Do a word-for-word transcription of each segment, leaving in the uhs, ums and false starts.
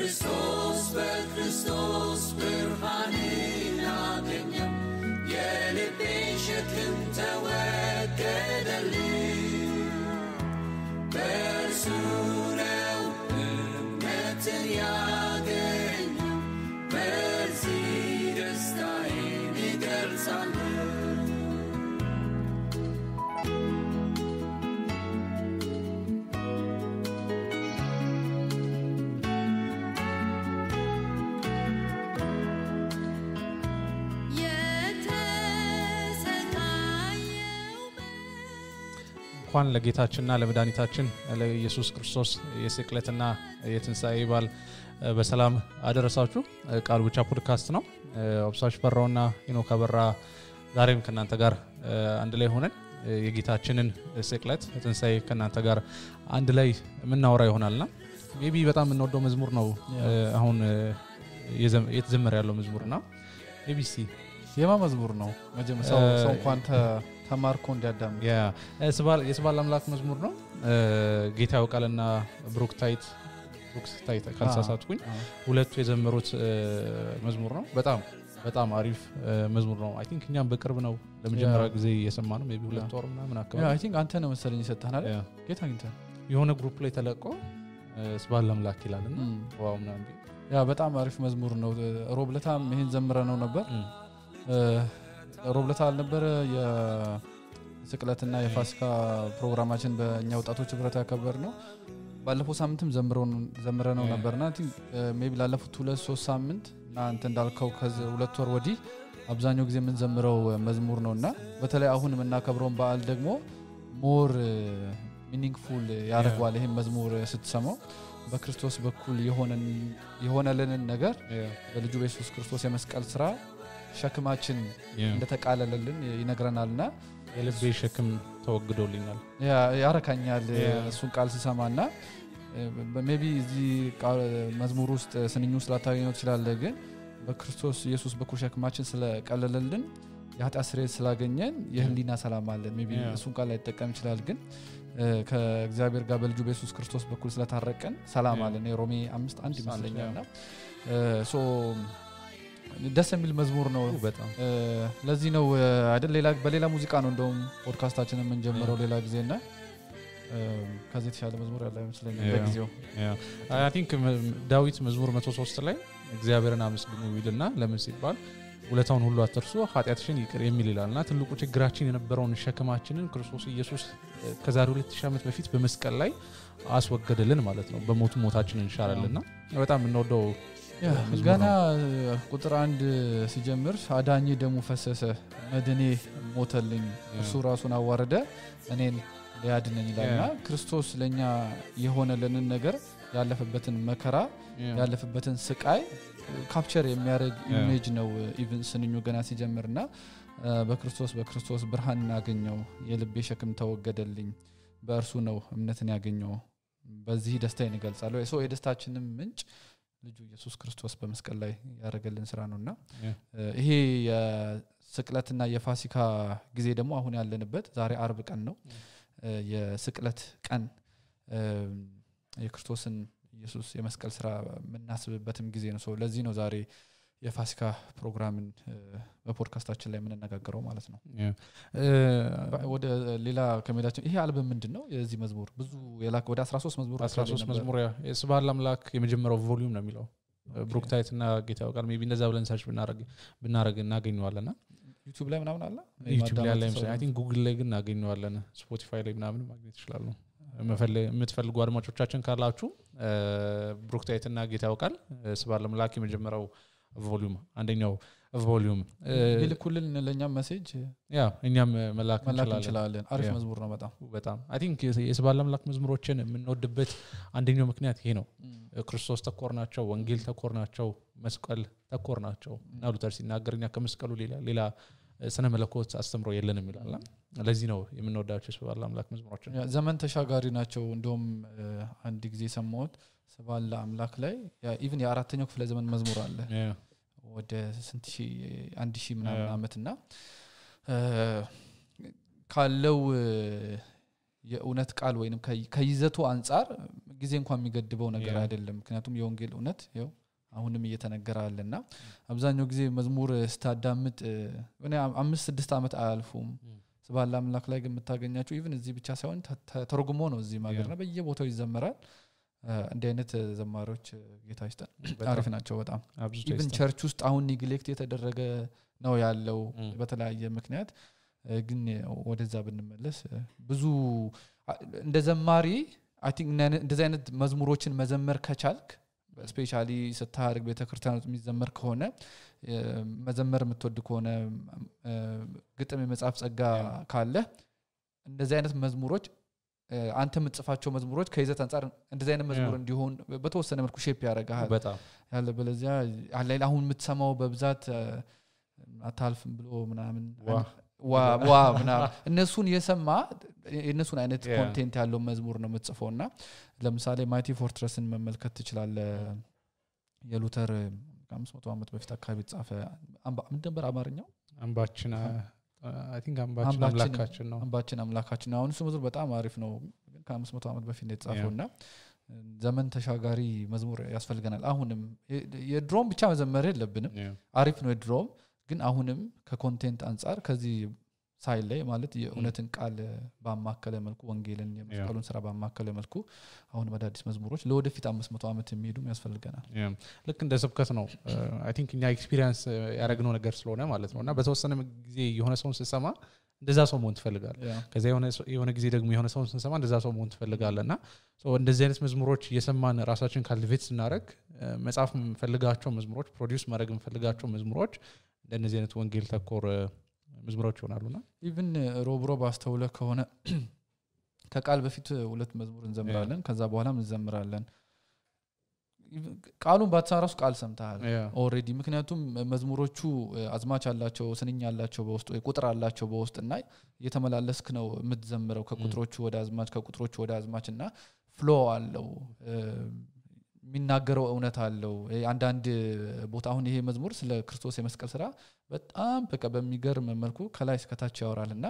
Christos, per Christos, برهاننا دنيا يا لبيشك انت وكاد اللي برسولة وبنات الياقين برزيد استعيني درس عليك خوان لقيتاتنا لمدانيتاتنا ليسوس كريستوس يسكلتنا يتنسى بال بسلام ادرساتو قال وچا بودكاستنا ابساش براونا ينو كبرا داريم كنانتا ጋር አንድ ላይ ሆነን የጌታችንን ስክለት ተንሳይ ከናንተ ጋር አንድ ላይ ምናወራ ይሆናልና ሜቢ በጣም እንወደው መዝሙር ነው አሁን የተዘመረ ያለው መዝሙርና ኤቢሲ የማ መዝሙር ነው መጀመሪያው ሰው እንኳን ተማርኮ እንዲያዳም ያ እስባል እስባል አምላክ መዝሙር ነው ጌታው ቃልና ብሩክታይት ብሩክታይት ካልሳሳትኩኝ ሁለቱ የዘመሩት መዝሙር ነው በጣም በጣም አሪፍ መዝሙር ነው አይ ቲንክ እኛም በቅርብ ነው ለመጀመሪያ ጊዜ የሰማነው ሜቢ ሁለት ወር ምናምን አከባቢ ያ አይ ቲንክ አንተ ነው መሰለኝ ሰጣናል ጌታ አንተ የሆነ ግሩፕ ላይ ተለቆ እስባል አምላክ ይላልና ዋው ምናምን ያ በጣም አሪፍ መዝሙር ነው ሮብለታም ይሄን ዘመረ ነው ነበር ሮብለታ አልነበረ የስቅለትና የፋሲካ ፕሮግራማችን በእኛ ወጣቶች ብረት ያከበር ነው ባለፈው ሳምንትም ዘምረውን ዘምረነው ነበርና አይ ቲንክ ሜቢ ላለፉት ሁለት ሶስት ሳምንት እናንተ እንዳልከው ከዚ ሁለት ወር ወዲህ አብዛኛው ጊዜ ምን ዘምረው መዝሙር ነውና በተለይ አሁን መናከብረውን በዓል ደግሞ ሞር ሚኒንግፉል ያደርጋል ይሄን መዝሙር ስትሰማው በክርስቶስ በኩል የሆነን የሆነልን ነገር በልጁ በኢየሱስ ክርስቶስ የመስቀል ስራ ሸክማችን እንደተቃለለልን ይነግራናልና የልቤ ሸክም ተወግዶልኛል ያ ያረካኛል እሱን ቃል ሲሰማና maybe እዚህ መዝሙር ውስጥ ስንኙ ስላታገኘው ይችላል ግን በክርስቶስ ኢየሱስ በኩል ሸክማችን ስለቀለለልን የኃጢአት ስርየት ስላገኘን የህሊና ሰላም አለን maybe እሱን ቃል አይጠቀም ይችላል ግን ከእግዚአብሔር ጋር በልጁ በኢየሱስ ክርስቶስ በኩል ስለታረቀን ሰላም አለን ሮሜ አምስት አንድ ይመስለኛልና ሶ ደስሚል መዝሙር ነው በጣም ለዚህ ነው አይደል ሌላ በሌላ ሙዚቃ ነው እንደውም ፖድካስታችንን ምን ጀመረው ሌላ ጊዜና ከዚህ ተሻለ መዝሙር ያለ አይመስለኝ በጊዜው አይ ቲንክ ዳዊት መዝሙር መቶ ሶስት ላይ እግዚአብሔርን አመስግኑ ይልና ለምን ሲባል ሁለታውን ሁሉ አትርሱ ኃጢአትሽን ይቅር የሚል ይላልና ትልቁ ችግራችን የነበረውን ሸክማችንን ክርስቶስ ኢየሱስ ከዛሬ ሁለት ሺህ ዓመት በፊት በመስቀል ላይ አስወገደልን ማለት ነው በሞቱ ሞታችንን ሻረልና በጣም እንወደው ያ ገና ቁጥር አንድ ሲጀምር አዳኝ ደሙ ፈሰሰ መድኔ ሞተልኝ እርሱ ራሱን አዋረደ እኔን ሊያድነኝ ይላልና ክርስቶስ ለኛ የሆነልን ነገር ያለፈበትን መከራ ያለፈበትን ስቃይ ካፕቸር የሚያደርግ ኢሜጅ ነው ኢቭን ስንኙ ገና ሲጀምርና በክርስቶስ በክርስቶስ ብርሃን እናገኘው የልቤ ሸክም ተወገደልኝ በእርሱ ነው እምነትን ያገኘው በዚህ ደስታ ይገልጻለሁ ሶ የደስታችንም ምንጭ ልጁ ኢየሱስ ክርስቶስ በመስቀል ላይ ያረገልን ስራ ነውና ይሄ የስቅለትና የፋሲካ ጊዜ ደግሞ አሁን ያለንበት ዛሬ አርብ ቀን ነው የስቅለት ቀን የክርስቶስን ኢየሱስ የመስቀል ስራ ምናስብበትም ጊዜ ነው so ለዚህ ነው ዛሬ የፋሲካ ፕሮግራምን በፖድካስታችን ላይ ምንነጋገረው ማለት ነው ወደ ሌላ ከመዳችን ይሄ አልበም ምንድነው የዚህ መዝሙር ብዙ የላከ ወደ አስራ ሶስት መዝሙር አስራ ሶስት መዝሙር ያ እስባል አምላክ የመጀመሪያው ቮሊዩም ነው የሚለው ብሩክታይትና ጌታው ቃል ሜቢ እንደዛ ብለን ሰርች ብናረግ ብናረግ እናገኘዋለና YouTube ላይ ምናምን አለ YouTube ላይ አለ አይ ቲንክ Google ላይ ግን እናገኘዋለን Spotify ላይ ምናምን ማግኘት ይችላል ነው የምትፈልጉ አድማጮቻችን ካላችሁ ብሩክታይትና ጌታው ቃል እስባል አምላክ የመጀመሪያው volume አንደኛው volume ይልኩልን ለኛ ሜሴጅ ያ እኛም መላክ እንችላለን አሪፍ መዝሙር ነው በጣም በጣም አይ ቲንክ የስባል አምላክ መዝሙሮችን የምንወድበት አንደኛው ምክንያት ይሄ ነው ክርስቶስ ተኮር ናቸው ወንጌል ተኮር ናቸው መስቀል ተኮር ናቸው እና ሉተር ሲናገርኛ ከመስቀሉ ሌላ ሌላ ሰነ መለኮት አስተምሮ የለንም ይላል ለዚህ ነው የምንወዳቸው የስባል አምላክ መዝሙሮችን ያ ዘመን ተሻጋሪ ናቸው እንደውም አንድ ጊዜ ሰማሁት ስባል አምላክ ላይ ያ ኢቭን የአራተኛው ክፍለ ዘመን መዝሙር አለ ወደ ስንት ሺ አንድ ሺ ምናምን አመትና ካለው የኡነት ቃል ወይንም ከይዘቱ አንፃር ጊዜ እንኳን የሚገድበው ነገር አይደለም ምክንያቱም የወንጌል እውነት ያው አሁንም እየተነገረ አለና አብዛኛው ጊዜ መዝሙር ስታዳምጥ እኔ አምስት ስድስት አመት አልፎም ስባላ አምላክ ላይ ግን መታገኛቸው ኢቭን እዚህ ብቻ ሳይሆን ተርጉሞ ነው እዚህ ማገርና በየቦታው ይዘመራል እንደ አይነት ዘማሪዎች ጌታ ይስጠን አሪፍ ናቸው በጣም ኢቭን ቸርች ውስጥ አሁን ኒግሌክት የተደረገ ነው ያለው በተለያየ ምክንያት ግን ወደዛ ብንመለስ ብዙ እንደ ዘማሪ I think እንደዚህ አይነት መዝሙሮችን መዘመር ከቻልክ ስፔሻሊ ስታርግ በተክርስቲያኖች የሚዘመር ከሆነ መዘመር የምትወድ ከሆነ ግጥም የመጻፍ ጸጋ ካለ እንደዚህ አይነት መዝሙሮች አንተ የምትጽፋቸው መዝሙሮች ከይዘት አንፃር እንደዚህ አይነት መዝሙር እንዲሆን በተወሰነ መልኩ ሼፕ ያረጋሃል ያለ በለዚያ አላይላ አሁን የምትሰማው በብዛት አታልፍም ብሎ ምናምን ዋው ዋው እና እነሱን የሰማ እነሱን አይነት ኮንቴንት ያለው መዝሙር ነው መጽፈውና ለምሳሌ ማይቲ ፎርትረስን መመልከት ይችላል የሉተር አምስት መቶ ዓመት በፊት አካባቢ ጻፈ ምን ደምበር አማርኛው አምባችን አይ ቲንክ አምባችን አምላካችን ነው አምባችን አምላካችን አሁን እሱ መዝሙር በጣም አሪፍ ነው ግን ከ500 ዓመት በፊት ነው የተጻፈውና ዘመን ተሻጋሪ መዝሙር ያስፈልገናል አሁንም የድሮም ብቻ መዘመር የለብንም አሪፍ ነው የድሮም ግን አሁንም ከኮንቴንት አንፃር ከዚህ ሳይል ላይ ማለት የእውነትን ቃል ባማከለ መልኩ ወንጌልን የመስቀሉን ሥራ ባማከለ መልኩ አሁን መዳዲስ መዝሙሮች ለወደፊት አምስት መቶ ዓመት የሚሄዱም ያስፈልገናል ለክ እንደ ሰብከት ነው አይ ቲንክ እኛ ኤክስፒሪየንስ ያረግነው ነገር ስለሆነ ማለት ነውና በተወሰነ ጊዜ የሆነ ሰውን ሲሰማ እንደዛ ሰው ሞን ትፈልጋል ከዛ የሆነ የሆነ ጊዜ ደግሞ የሆነ ሰውን ሲሰማ እንደዛ ሰው ሞን ትፈልጋልና ሶ እንደዚህ አይነት መዝሙሮች እየሰማን ራሳችን ካልቪትስ እናረክ መጻፍ ምፈልጋቸው መዝሙሮች ፕሮዲዩስ ማድረግ ምፈልጋቸው መዝሙሮች እንደዚህ አይነት ወንጌል ተኮር መዝሙሮች ሆናሉና ኢቭን ሮብሮ ባስተውለ ከሆነ ከቃል በፊት ሁለት መዝሙር እንዘምራለን ከዛ በኋላም እንዘምራለን ቃሉን ባትሳራስ ቃል ሰምታል ኦሬዲ ምክንያቱም መዝሙሮቹ አዝማች አላቸው ስንኛ አላቸው በውስጥ ወይ ቁጥር አላቸው በውስጥና የተመላለስክ ነው ምትዘምረው ከቁጥሮቹ ወደ አዝማች ከቁጥሮቹ ወደ አዝማችና ፍሎ አለው ሚናገረው እውነት አለው አንድ አንድ ቦታ አሁን ይሄ መዝሙር ስለ ክርስቶስ የመስቀል ሥራ በጣም በቃ በሚገርም መልኩ ከላይ እስከ ታች ያወራልና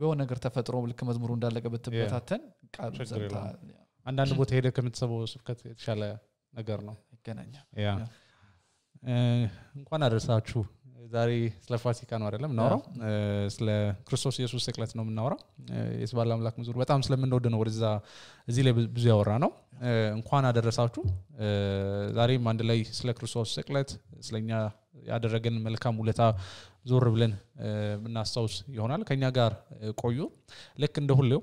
የሆነ ነገር ተፈጥሮ ልክ መዝሙሩ እንዳለቀበት ተበታተን ቃል ዘምታ አንድ አንድ ቦታ ሄደ ከመተሰበው ስብከት የተሻለ ነገር ነው ይገናኛ ያ እንኳን አደረሳችሁ ዛሬ ስለ ፋሲካ ነው አይደለም እናወራው ስለ ክርስቶስ ኢየሱስ ስቅለት ነው እናወራው የስባላ አምላክ መዝሙር በጣም ስለምንወድ ነው ወደዛ እዚህ ላይ ብዙ ያወራ ነው እንኳን አደረሳችሁ ዛሬም አንድ ላይ ስለ ክርስቶስ ስቅለት ስለኛ ያደረገን መልካም ውለታ ዞር ብለን እናስታውስ ይሆናል ከኛ ጋር ቆዩ ለክ እንደ ሁሌው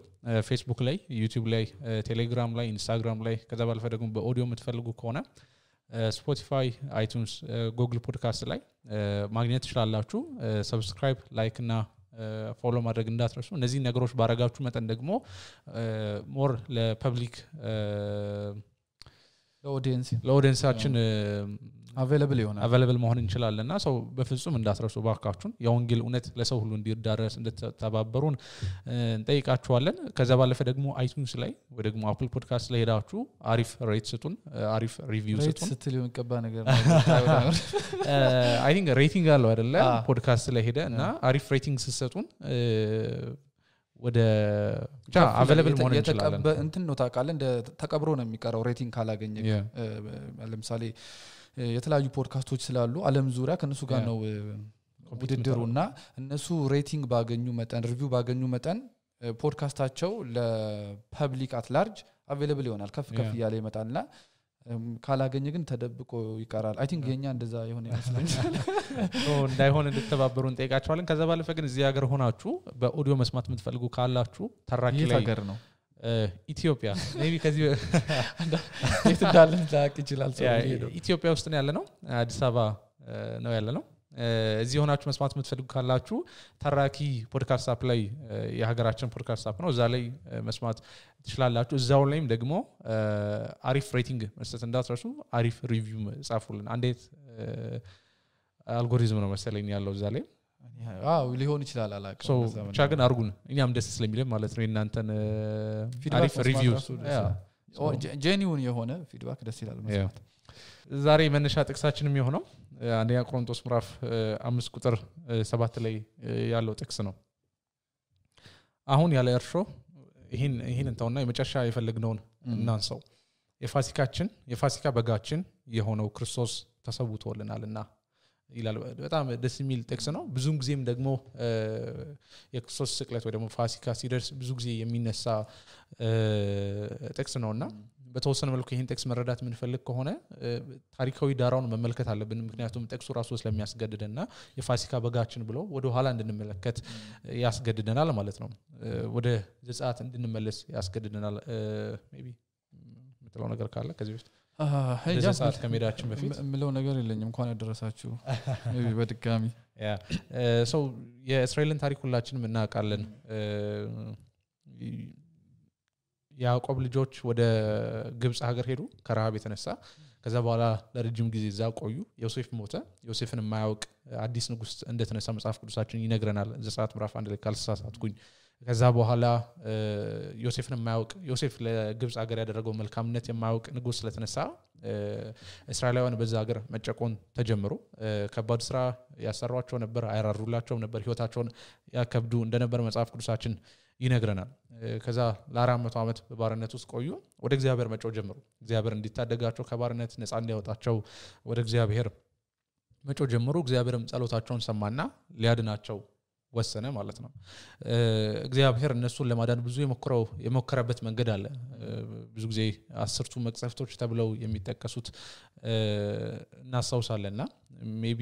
Facebook ላይ YouTube ላይ Telegram ላይ Instagram ላይ ከዛ ባልፈ ደግሞ በኦዲዮ የምትፈልጉ ከሆነ Spotify, iTunes, Google Podcast ላይ ማግኔት ትችላላችሁ Subscribe, like እና ፎሎ ማድረግ እንዳትረሱ እነዚህ ነገሮች ባረጋችሁ መጠን ደግሞ ሞር ለፐብሊክ ለኦዲየንስ ለኦዲየንሳችን አቬለብል ይሆናል አቬለብል መሆን እንችላለና ሰው በፍጹም እንዳትረሱ ባካችሁን የወንጌል እውነት ለሰው ሁሉ እንዲዳረስ እንድትተባበሩን እንጠይቃችኋለን ከዛ ባለፈ ደግሞ iTunes ላይ ወይ ደግሞ Apple Podcast ላይ ሄዳችሁ አሪፍ ሬት ስጡን አሪፍ ሪቪው ስጡን ስትል ይንቀባ ነገር ነው አይ ቲንክ ሬቲንግ አለው አይደለ ፖድካስት ላይ ሄደና አሪፍ ሬቲንግ ስሰጡን ወደ ቻ አቬለብል መሆን እንችላለን እንትን ነው ታቃለ እንደ ተቀብሮ ነው የሚቀራው ሬቲንግ ካላገኘ ለምሳሌ የተለያዩ ፖድካስቶች ስላሉ ዓለም ዙሪያ ከነሱ ጋር ነው ውድድሩና እነሱ ሬቲንግ ባገኙ መጠን ሪቪው ባገኙ መጠን ፖድካስታቸው ለፐብሊክ አት ላርጅ አቬለብል ይሆናል ከፍ ከፍ ያለ ይመጣልና ካላገኘ ግን ተደብቆ ይቀራል አይ ቲንክ የኛ እንደዛ የሆነ ይመስለኛል ኦ እንዳይሆን እንድትተባበሩን ጠይቃችኋለን ከዛ ባለፈ ግን እዚህ ሀገር ሆናችሁ በኦዲዮ መስማት የምትፈልጉ ካላችሁ ተራኪ ላይ ሀገር ነው ኢትዮጵያ maybe ከዚህ እየተዳለን ታክ ይችላል ሰው ኢትዮጵያ ውስጥ ነው ያለነው አዲስ አበባ ነው ያለነው እዚህ ሆናችሁ መስማት የምትፈልጉ ካላችሁ ተራኪ ፖድካስት አፕ ላይ የሀገራችን ፖድካስት አፕ ነው እዛ ላይ መስማት ትችላላችሁ እዛው ላይም ደግሞ አሪፍ ሬቲንግ መስጠት እንዳትረሱ አሪፍ ሪቪው ጻፉልን አንዴት አልጎሪዝም ነው መሰለኝ ያለው እዛ ላይ አው ሊሆን ይችላል አላቀው እንደዛ ነው ቻግን አርጉን እኛም ደስ ስለሚለን ማለት ነው እናንተን አሪፍ ሪቪውስ ጄኒውን የሆነ ፊድባክ ደስ ይላል መስማት ዛሬ መነሻ ጥቅሳችንም የሆነው አንደኛ ቆሮንቶስ ምዕራፍ አምስት ቁጥር ሰባት ላይ ያለው ጥቅስ ነው አሁን ያለ እርሾ ይሄን ይሄን እንተውና የመጨረሻ የፈለግነውን እናንሳው የፋሲካችን የፋሲካ በጋችን የሆነው ክርስቶስ ተሰውቶልናልና ይላል በጣም ደስ የሚል ቴክስ ነው ብዙም ጊዜም ደግሞ የክርስቶስ ስቅለት ወይ ደግሞ ፋሲካ ሲደርስ ብዙ ጊዜ የሚነሳ ቴክስ ነውና በተወሰነ መልኩ ይሄን ቴክስ መረዳት ምን ፈልክ ከሆነ ታሪካዊ ዳራውን መመልከት አለብን ምክንያቱም ቴክሱ ራሱ ስለሚያስገድደና የፋሲካ በጋችን ብሎ ወደ ኋላ እንድንመለከት ያስገድደናል ማለት ነው ወደ ዘጻት እንድንመለስ ያስገድደናል ሜቢ ምትለው ነገር ካለ ከዚህ ውስጥ Ah, hey, just at ካሜራችን በፊት ምለው ነገር የለኝም እንኳን ያደረሳችሁ maybe በድጋሚ yeah uh, so የእስራኤልን ታሪክ ሁላችንም እናቃለን ያዕቆብ ልጆች ወደ ግብጽ ሀገር ሄዱ ከራሃብ የተነሳ ከዛ በኋላ ለረጅም ጊዜ እዛ ቆዩ ዮሴፍ ሞተ ዮሴፍን ማያውቅ አዲስ ንጉስ እንደተነሳ መጽሐፍ ቅዱሳችን ይነግረናል ዘጸአት ምዕራፍ አንድ ላይ ካልሳሳትኩኝ ከዛ በኋላ ዮሴፍን ማያውቅ ዮሴፍ ለግብጽ ሀገር ያደረገው መልካምነት የማያውቅ ንጉስ ስለተነሳ እስራኤላውያን በዛ ሀገር መጨቆን ተጀመሩ ከባድ ስራ ያሰሯቸው ነበር አይራሩላቸው ነበር ህይወታቸውን ያከብዱ እንደነበር መጽሐፍ ቅዱሳችን ይነግረናል ከዛ ለአራት መቶ ዓመት በባርነት ውስጥ ቆዩ ወደ እግዚአብሔር መጮህ ጀመሩ እግዚአብሔር እንዲታደጋቸው ከባርነት ነፃ እንዲያወጣቸው ወደ እግዚአብሔር መጮህ ጀመሩ እግዚአብሔርም ጸሎታቸውን ሰማና ሊያድናቸው ወሰነ ማለት ነው እግዚአብሔር እነሱን ለማዳን ብዙ የመከረው የመከረበት መንገድ አለ ብዙ ጊዜ አስርቱ መቅሰፍቶች ተብለው የሚጠቀሱት እናሳውሳለና ሜቢ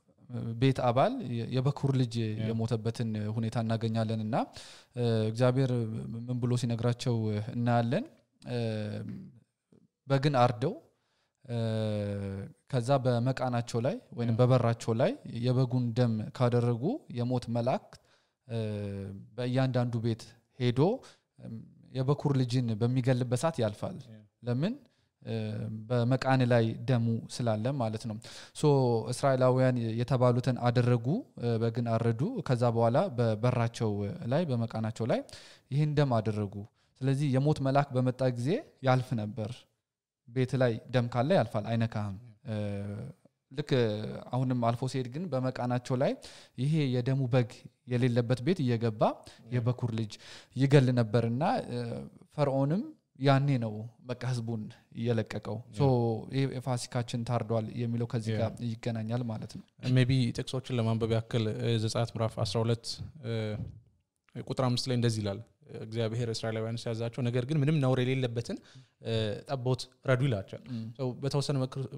ቤት አባል የበኩር ልጅ የሞተበትን ሁኔታ እናገኛለንና እግዚአብሔር ምን ብሎ ሲነግራቸው እናያለን በግን አርደው ከዛ በመቃናቸው ላይ ወይንም በበራቸው ላይ የበጉን ደም ካደረጉ የሞት መልአክ በእያንዳንዱ ቤት ሄዶ የበኩር ልጅን በሚገልበት ሰዓት ያልፋል ለምን በመቃን ላይ ደሙ ስላለ ማለት ነው ሶ እስራኤላውያን የተባሉትን አደረጉ በግን አረዱ ከዛ በኋላ በበራቸው ላይ በመቃናቸው ላይ ይሄን ደም አደረጉ ስለዚህ የሞት መልአክ በመጣ ጊዜ ያልፍ ነበር ቤት ላይ ደም ካለ ያልፋል አይነካም ልክ አሁንም አልፎ ሲሄድ ግን በመቃናቸው ላይ ይሄ የደሙ በግ የሌለበት ቤት እየገባ የበኩር ልጅ ይገል ነበርና ፈርዖንም ያኔ ነው በቃ ህዝቡን እየለቀቀው ሶ የፋሲካችን ታርዷል የሚለው ከዚህ ጋር ይገናኛል ማለት ነው ሜቢ ቴክስቶችን ለማንበብ ያክል ዘጸአት ምዕራፍ አስራ ሁለት ቁጥር አምስት ላይ እንደዚህ ይላል እግዚአብሔር እስራኤላውያን ሲያዛቸው ነገር ግን ምንም ነውር የሌለበትን ጠቦት ረዱ ይላቸዋል ሶ በተወሰነ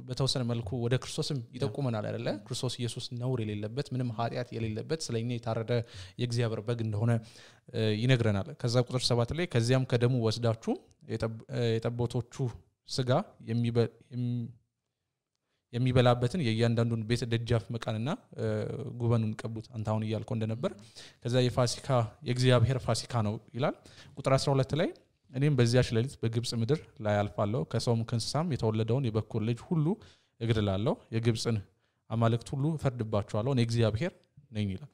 በተወሰነ መልኩ ወደ ክርስቶስም ይጠቁመናል አይደለ ክርስቶስ ኢየሱስ ነውር የሌለበት ምንም ኃጢያት የሌለበት ስለኛ የታረደ የእግዚአብሔር በግ እንደሆነ ይነግረናል ከዛ ቁጥር ሰባት ላይ ከዚያም ከደሙ ወስዳችሁ የጠቦቶቹ ስጋ የሚበል የሚበላበትን የእያንዳንዱን ቤት ደጃፍ መቃንና ጉበኑን ቀቡት አንታውን ይያልቆ እንደነበር ከዛ የፋሲካ የእግዚአብሔር ፋሲካ ነው ይላል ቁጥር አስራ ሁለት ላይ እኔም በዚያች ሌሊት በግብጽ ምድር ላይ አልፋለሁ ከሰውም ከእንስሳም የተወለደውን የበኩር ልጅ ሁሉ እገድላለሁ የግብጽን አማልክት ሁሉ ፈርድባቸዋለሁ እኔ እግዚአብሔር ነኝ ይላል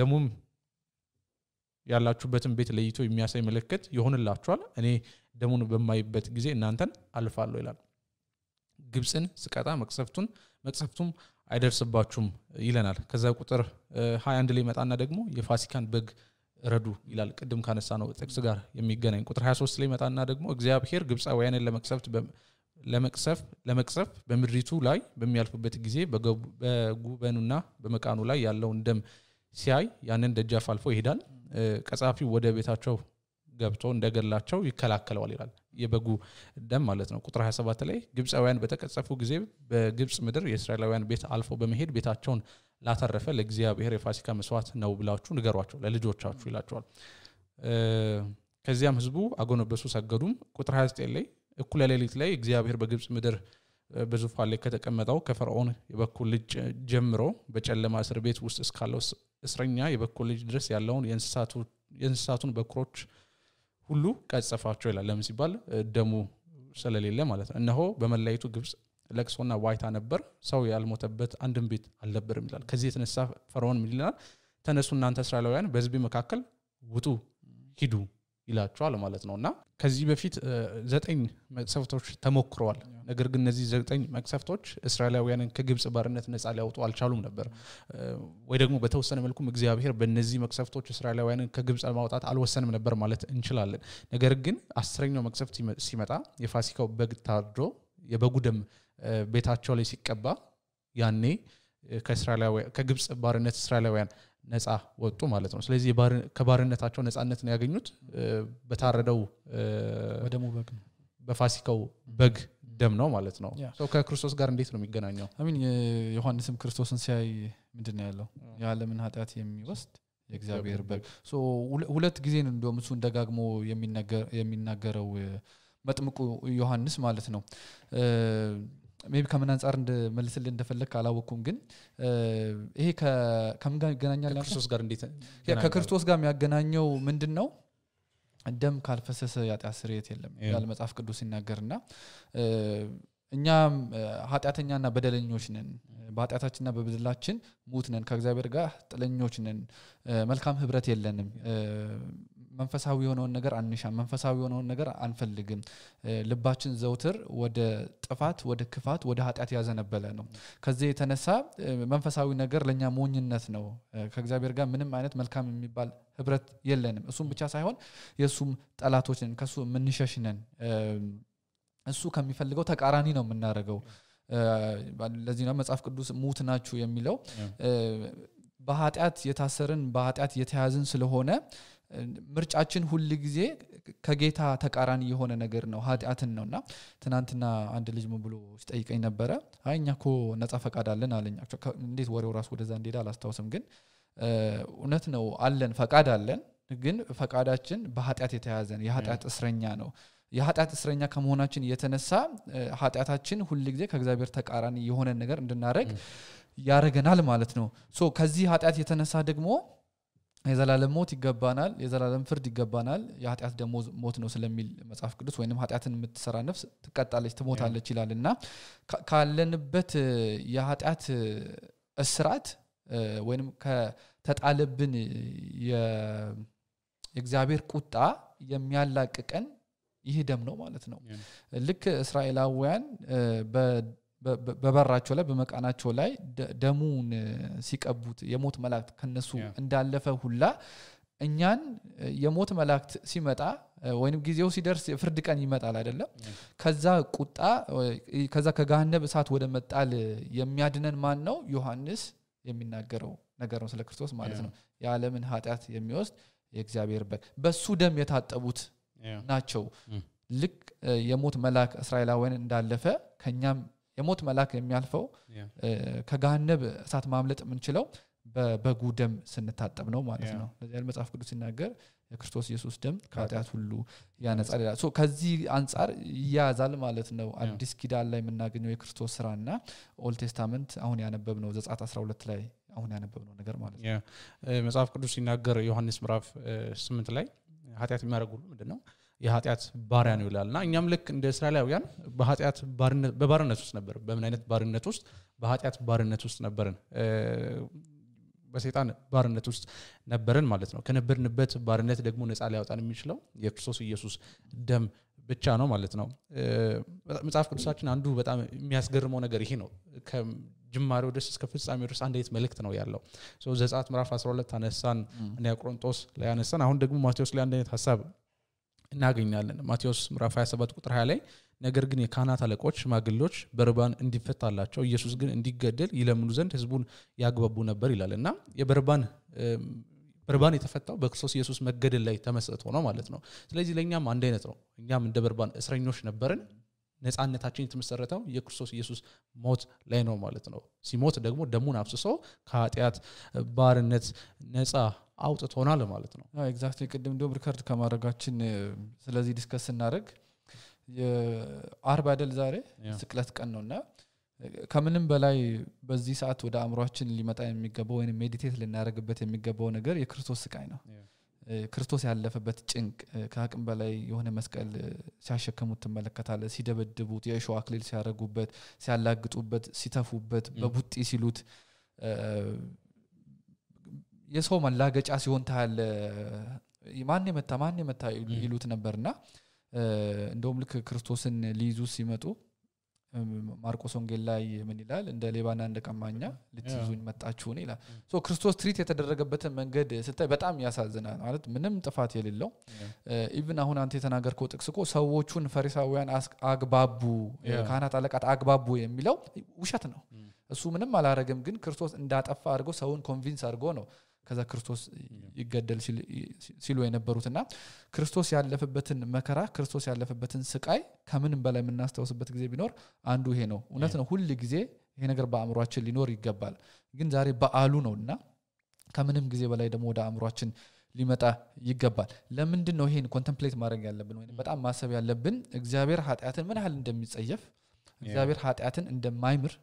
ደሙም ያላችሁበትን ቤት ለይቶ የሚያሳይ ምልክት ይሆንላችኋል እኔ ደሙን በማይበት ጊዜ እናንተን አልፋለሁ ይላል ግብጽን ስቃጣ መቅሰፍቱን መቅሰፍቱም አይደርስባችሁም ይለናል ከዛ ቁጥር ሃያ አንድ ላይ መጣና ደግሞ የፋሲካን በግ ረዱ ይላል ቀደም ካነሳ ነው ጥቅስ ጋር የሚገናኝ ቁጥር ሃያ ሶስት ላይ መጣና ደግሞ እግዚአብሔር ግብጻውያንን ለመቅሰፍት ለመቅሰፍ ለመቅሰፍ በምድሪቱ ላይ በሚያልፉበት ጊዜ በጉበኑና በመቃኑ ላይ ያለውን ደም ሲያይ ያንን ደጃፍ አልፎ ይሄዳል ቀጻፊው ወደ ቤታቸው ገብቶ እንደገላቸው ይከላከለዋል ይላል የበጉ ደም ማለት ነው ቁጥር ሃያ ሰባት ላይ ግብጻውያን በተቀጸፉ ጊዜ በግብጽ ምድር የእስራኤላውያን ቤት አልፎ በመሄድ ቤታቸውን ላተረፈ ለእግዚአብሔር የፋሲካ መስዋዕት ነው ብላችሁ ንገሯቸው ለልጆቻችሁ ይላቸዋል ከዚያም ህዝቡ አጎነበሱ ሰገዱም ቁጥር ሃያ ዘጠኝ ላይ እኩለ ሌሊት ላይ እግዚአብሔር በግብጽ ምድር በዙፋን ላይ ከተቀመጠው ከፈርዖን የበኩር ልጅ ጀምሮ በጨለማ እስር ቤት ውስጥ እስካለው እስረኛ የበኩር ልጅ ድረስ ያለውን የእንስሳቱን የእንስሳቱን በኩሮች Hulu Katsafatuela Lemsibal, Demu Salali Lemalet, and Naho, Bemalay to gives Lexona White Annaber, Sawyal Motabet and Dumbit, Alaberim, Kazit and Saf for one millionaire, Tanasunanta Saloyan, Besby Macacal, Wutu, Hidu, Ila Tralamalet Nona, Kazibefit, Zetin, Maxaftoch, Tamokroal, Nagarganazi Zetin, Maxaftoch, Israelian and Kagibs a baronet and Salau to Al Chalum Naber. Wedemu Betosan Melkum Xab here, Benezi Maxaftoch, Israelian and Kagibs about at Alwasan and Bermalet in Chilal, Nagargin, Astrinum Maxaftim Simeta, Yefasico Begtardro, Yabagudem. Beta Choli Sikaba, Yanni, Casrala, Kagibs, Baronet Stralawan, Nessa, or two maletons, lazy baron, Cabarinetachones, and Netanaginut, Betarado, Befasico, Beg, Dem no maletno. So Cacrusos guaranteed from Ganano. I mean, Johannes and Christos and Sai Midinello, Yalaman had at him West, Xavier Beg. So Ulet Gizin and Domsun Dagagmo, Yaminagar, Yaminagaro, Matmuku, Johannes Maletno. Maybe Kamanans aren't the Melissa in the Felakala Kungin. Eh, Kamga Ganania Laxos Garandita. Yeah, Kakurtos Gamia Ganano Mendeno. And them Kalfasessa at Asriatil, Almas Afkadus in Nagarna. Yam Hat Ataniana Bedelin Yoshinen, Bat Atachina Bedelachin, Mutin and Kagzaberga, Telen Yoshinen, Malcolm Hebratilen, መንፈሳዊ የሆነው ነገር አንሻ መንፈሳዊ የሆነው ነገር አንፈልግም ልባችን ዘውትር ወደ ጥፋት ወደ ክፋት ወደ ኃጢአት ያዘነበለ ነው ከዚህ የተነሳ መንፈሳዊ ነገር ለኛ ሞኝነት ነው ከእግዚአብሔር ጋር ምንም አይነት መልካም የሚባል ህብረት የለንም እሱም ብቻ ሳይሆን የሱም ጠላቶች ነን ከሱ ምንሸሽ ነን እሱ ከሚፈልገው ተቃራኒ ነው ምናረገው ለዚህ ነው መጽሐፍ ቅዱስ ሙት ናችሁ የሚለው በኃጢአት የታሰረን በኃጢአት የተያዘን ስለሆነ ምርጫችን ሁሉ ጊዜ ከጌታ ተቃራኒ የሆነ ነገር ነው ኃጢአትን ነውና ትናንትና አንድ ልጅ ምን ብሎ ሲጠይቀኝ ነበር አይኛኮ ነጻ ፈቃድ አለን አለኝ እንዴት ወሬው ራስ ወደዛ እንደዳ አላስተውሰም ግን እውነት ነው አለን ፈቃድ አለን ግን ፈቃዳችን በኃጢአት የተያዘን የኃጢአት እስረኛ ነው የኃጢአት እስረኛ ከመሆናችን የተነሳ ኃጢአታችን ሁሉ ጊዜ ከእግዚአብሔር ተቃራኒ የሆነ ነገር እንድናረግ ያረጋናል ማለት ነው ሶ ከዚህ ኃጢአት የተነሳ ደግሞ የዘላለም ሞት ይገባናል የዘላለም ፍርድ ይገባናል የኃጢአት ደሞዝ ሞት ነው ስለሚል መጽሐፍ ቅዱስ ወይንም ኃጢአትን የምትሰራ ነፍስ ትቀጣለች ትሞታለች ይላልና ካለንበት የኃጢአት እስራት ወይንም ከተጣለብን የእግዚአብሔር ቁጣ የሚያላቅቀን ይሄ ደም ነው ማለት ነው ልክ እስራኤላውያን በ በበራቸው ላይ በመቃናቸው ላይ ደሙን ሲቀቡት የሞት መላእክት ከነሱ እንዳለፈ ሁላ እኛን የሞት መላእክት ሲመጣ ወይንም ጊዜው ሲደርስ ፍርድ ቀን ይመጣል አይደለም ከዛ ቁጣ ከዛ ከገሃነም እሳት ወደ መጣል የሚያድነን ማን ነው ዮሐንስ የሚናገረው ነገር ነው ስለ ክርስቶስ ማለት ነው የዓለምን ኃጢአት የሚወስድ የእግዚአብሔር በግ በሱ ደም የታጠቡት ናቸው ልክ የሞት መላእክት እስራኤላውያን እንዳለፈ ከኛም የሞት መላክ የሚያልፈው ከገሃነም እሳት ማምለጥ ምንችለው በበጉ ደም ስንታጠብ ነው ማለት ነው ለዚህ መጽሐፍ ቅዱስ ሲናገር የክርስቶስ ኢየሱስ ደም ከኃጢአት ሁሉ ያነጻል ይላል ሶ ከዚህ አንፃር ይያዛል ማለት ነው አዲስ ኪዳን ላይ የምናገኘው የክርስቶስ ሥራና ኦልድ ቴስታመንት አሁን ያነበብነው ዘጸአት አስራ ሁለት ላይ አሁን ያነበብነው ነገር ማለት ነው መጽሐፍ ቅዱስ ሲናገር ዮሐንስ ምዕራፍ ስምንት ላይ ኃጢአት የሚያረጉ ሁሉ ምንድነው የኃጢአት ባሪያ ነው ይላልና እኛም ለክ እንደ እስራኤላውያን በኃጢአት ባርነት በባርነት ውስጥ ነበር በምን አይነት ባርነት ውስጥ በኃጢአት ባርነት ውስጥ ነበርን በሰይጣን ባርነት ውስጥ ነበርን ማለት ነው ከነበርንበት ባርነት ደግሞ ነፃ ሊያወጣን የሚችለው የክርስቶስ ኢየሱስ ደም ብቻ ነው ማለት ነው መጽሐፍ ቅዱሳችን አንዱ በጣም የሚያስገርመው ነገር ይሄ ነው ከጅማሬው ድረስ እስከ ፍጻሜው ድረስ አንድ አይነት መልእክት ነው ያለው ሶ ዘጸአት ምዕራፍ አስራ ሁለት አነሳን እና ቆሮንቶስ ላይ አነሳን አሁን ደግሞ ማቴዎስ ላይ አንድ አይነት ሐሳብ እናገኛለን ማቴዎስ ምዕራፍ ሃያ ሰባት ቁጥር ሃያ ላይ ነገር ግን የካህናት አለቆች ማግሎች በርባን እንዲፈታላቸው ኢየሱስ ግን እንዲገደል ይለምኑ ዘንድ ህዝቡን ያግባቡ ነበር ይላልና የበርባን በርባን የተፈታው በክርስቶስ ኢየሱስ መገደል ላይ ተመስርቶ ነው ማለት ነው ስለዚህ ለኛም አንድ አይነት ነው እኛም እንደ በርባን እስረኞች ነበርን ነፃነታችን የተመሰረተው የክርስቶስ ኢየሱስ ሞት ላይ ነው ማለት ነው ሲሞት ደግሞ ደሙን አፍስሶ ከኃጢአት ባርነት ነፃ አውጥቶናል ማለት ነው አይ ኤግዛክትሊ ቀደም ዶብ ሪካርድ ከማረጋችን ስለዚህ ዲስከስ እናደርግ የአርባ አይደል ዛሬ ስቅለት ቀን ነውና ከምንም በላይ በዚህ ሰዓት ወደ አምሮአችን ሊመጣ የሚገባው ወይንም ሜዲቴት ልናደርግበት የሚገባው ነገር የክርስቶስ ስቃይ ነው ክርስቶስ ያለፈበት ጭንቅ ከአቅም በላይ የሆነ መስቀል ሲያሸከሙት ተመለከታለ ሲደበድቡት የኢየሱስ አክሊል ሲያረጉበት ሲያላግጡበት ሲተፉበት በቡጢ ሲሉት የሰው ማላገጫ ሲሆን ታለ ማን የመታ ማን የመታ ይሉት ነበርና እንደውም ልክ ክርስቶስን ሊይዙ ሲመጡ ማርቆስ ወንጌል ላይ ምን ይላል እንደ ሌባና እንደ ቀማኛ ልትይዙኝ መጣችሁን ይላል ሶ ክርስቶስ ትሪት የተደረገበት መንገድ ስታይ በጣም ያሳዝናል ማለት ምንም ጥፋት የሌለው ኢቭን አሁን አንተ የተናገርከው ጥቅስቆ ሰዎቹን ፈሪሳውያን አግባቡ ካህናት አለቃት አግባቡ የሚለው ውሸት ነው እሱ ምንም አላረገም ግን ክርስቶስ እንዳጠፋ አድርጎ ሰውን ኮንቪንስ አድርጎ ነው ከዛ ክርስቶስ ይገደል ሲሉ የነበሩትና ክርስቶስ ያለፈበትን መከራ ክርስቶስ ያለፈበትን ስቃይ ከምን በላይ እናስተውስበት ግዜ ቢኖር አንዱ ይሄ ነው እውነት ነው ሁሉ ግዜ ይሄ ነገር በአእምሮአችን ሊኖር ይገባል ግን ዛሬ በአሉ ነውና ከምንም ግዜ በላይ ደሞ ወደ አእምሮአችን ሊመጣ ይገባል ለምንድነው ይሄን ኮንተምፕሌት ማድረግ ያለብን ወይ በጣም ማሰብ ያለብን እግዚአብሔር ኃጢያትን ምን ያህል እንደሚጸየፍ እግዚአብሔር ኃጢያትን እንደማይምር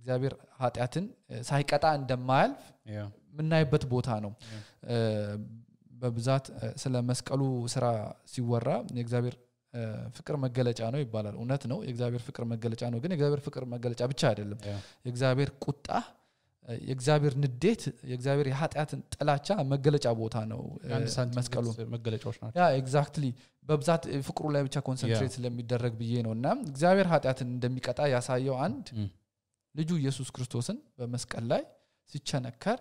እግዚአብሔር ኃጢያትን ሳይቀጣ እንደማያልፍ ምናይበት ቦታ ነው በብዛት ስለ መስቀሉ ስራ ሲወራ የእግዚአብሔር ፍቅር መገለጫ ነው ይባላል እውነት ነው የእግዚአብሔር ፍቅር መገለጫ ነው ግን የእግዚአብሔር ፍቅር መገለጫ ብቻ አይደለም የእግዚአብሔር ቁጣ የእግዚአብሔር ንዴት የእግዚአብሔር የኃጢያትን ጥላቻ መገለጫ ቦታ ነው መስቀሉ መገለጫዎች ናቸው ያ ኤግዛክትሊ በብዛት ፍቅሩ ላይ ብቻ ኮንሰንትሬት ስለሚደረግ ብዬ ነውና እግዚአብሔር ኃጢያትን እንደሚቀጣ ያሳየው አንድ ልጁ ኢየሱስ ክርስቶስን በመስቀል ላይ ሲቸነከር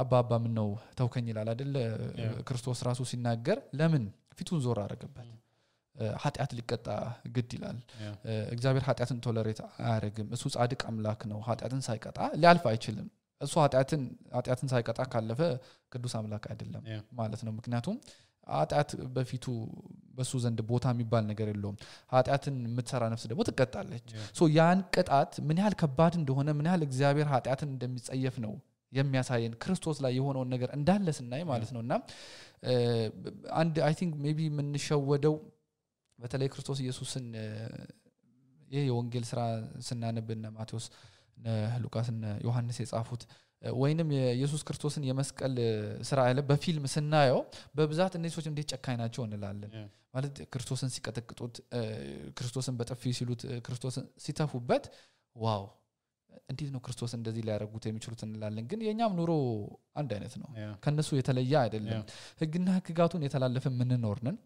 አባባ ምን ነው ተውከኝ ይላል አይደል ክርስቶስ ራሱ ሲናገር ለምን ፊቱን ዞር አረጋበት ኃጢያት ሊቀጣ ግድ ይላል እግዚአብሔር ኃጢያትን ቶለሬት አያረግም እሱ ጻድቅ አምላክ ነው ኃጢያትን ሳይቀጣ ሊያልፍ አይችልም እሱ ኃጢያትን ኃጢያትን ሳይቀጣ ካለፈ ቅዱስ አምላክ አይደለም ማለት ነው ምክንያቱም ኃጢያት በፊቱ በሱ ዘንድ ቦታ የሚባል ነገር የለውም ኃጢያትን ምትሰራ ነፍስ ደግሞ ትቀጣለች ሶ ያን ቅጣት ምን ያህል ከባድ እንደሆነ ምን ያህል እግዚአብሔር ኃጢያትን እንደሚጸየፍ ነው የሚያሳየን ክርስቶስ ላይ የሆነው ነገር እንዳለስናይ ማለት ነውና አንድ አይ ቲንክ ሜቢ ምን ሸወደው በተለይ ክርስቶስ ኢየሱስን ይሄ ወንጌል ስራ ስናነብና ማቴዎስ ሉቃስና ዮሐንስ የጻፉት ወይንም ኢየሱስ ክርስቶስን የመስቀል ስራ አይለ በፊልም ስናየው በብዛት እነዚህ ሰዎች እንዴት ጨካኝ ናቸው እንላለን ማለት ክርስቶስን ሲቀጠቅጡት ክርስቶስን በጥፊ ሲሉት ክርስቶስን ሲተፉበት ዋው እንዴት ነው ክርስቶስ እንደዚህ ሊያረጉት የሚችሉት እንላለን ግን የኛም ኑሮ አንድ አይነት ነው ከነሱ የተለየ አይደለም ህግና ህግጋቱን የተላለፈ ምን ኖርነን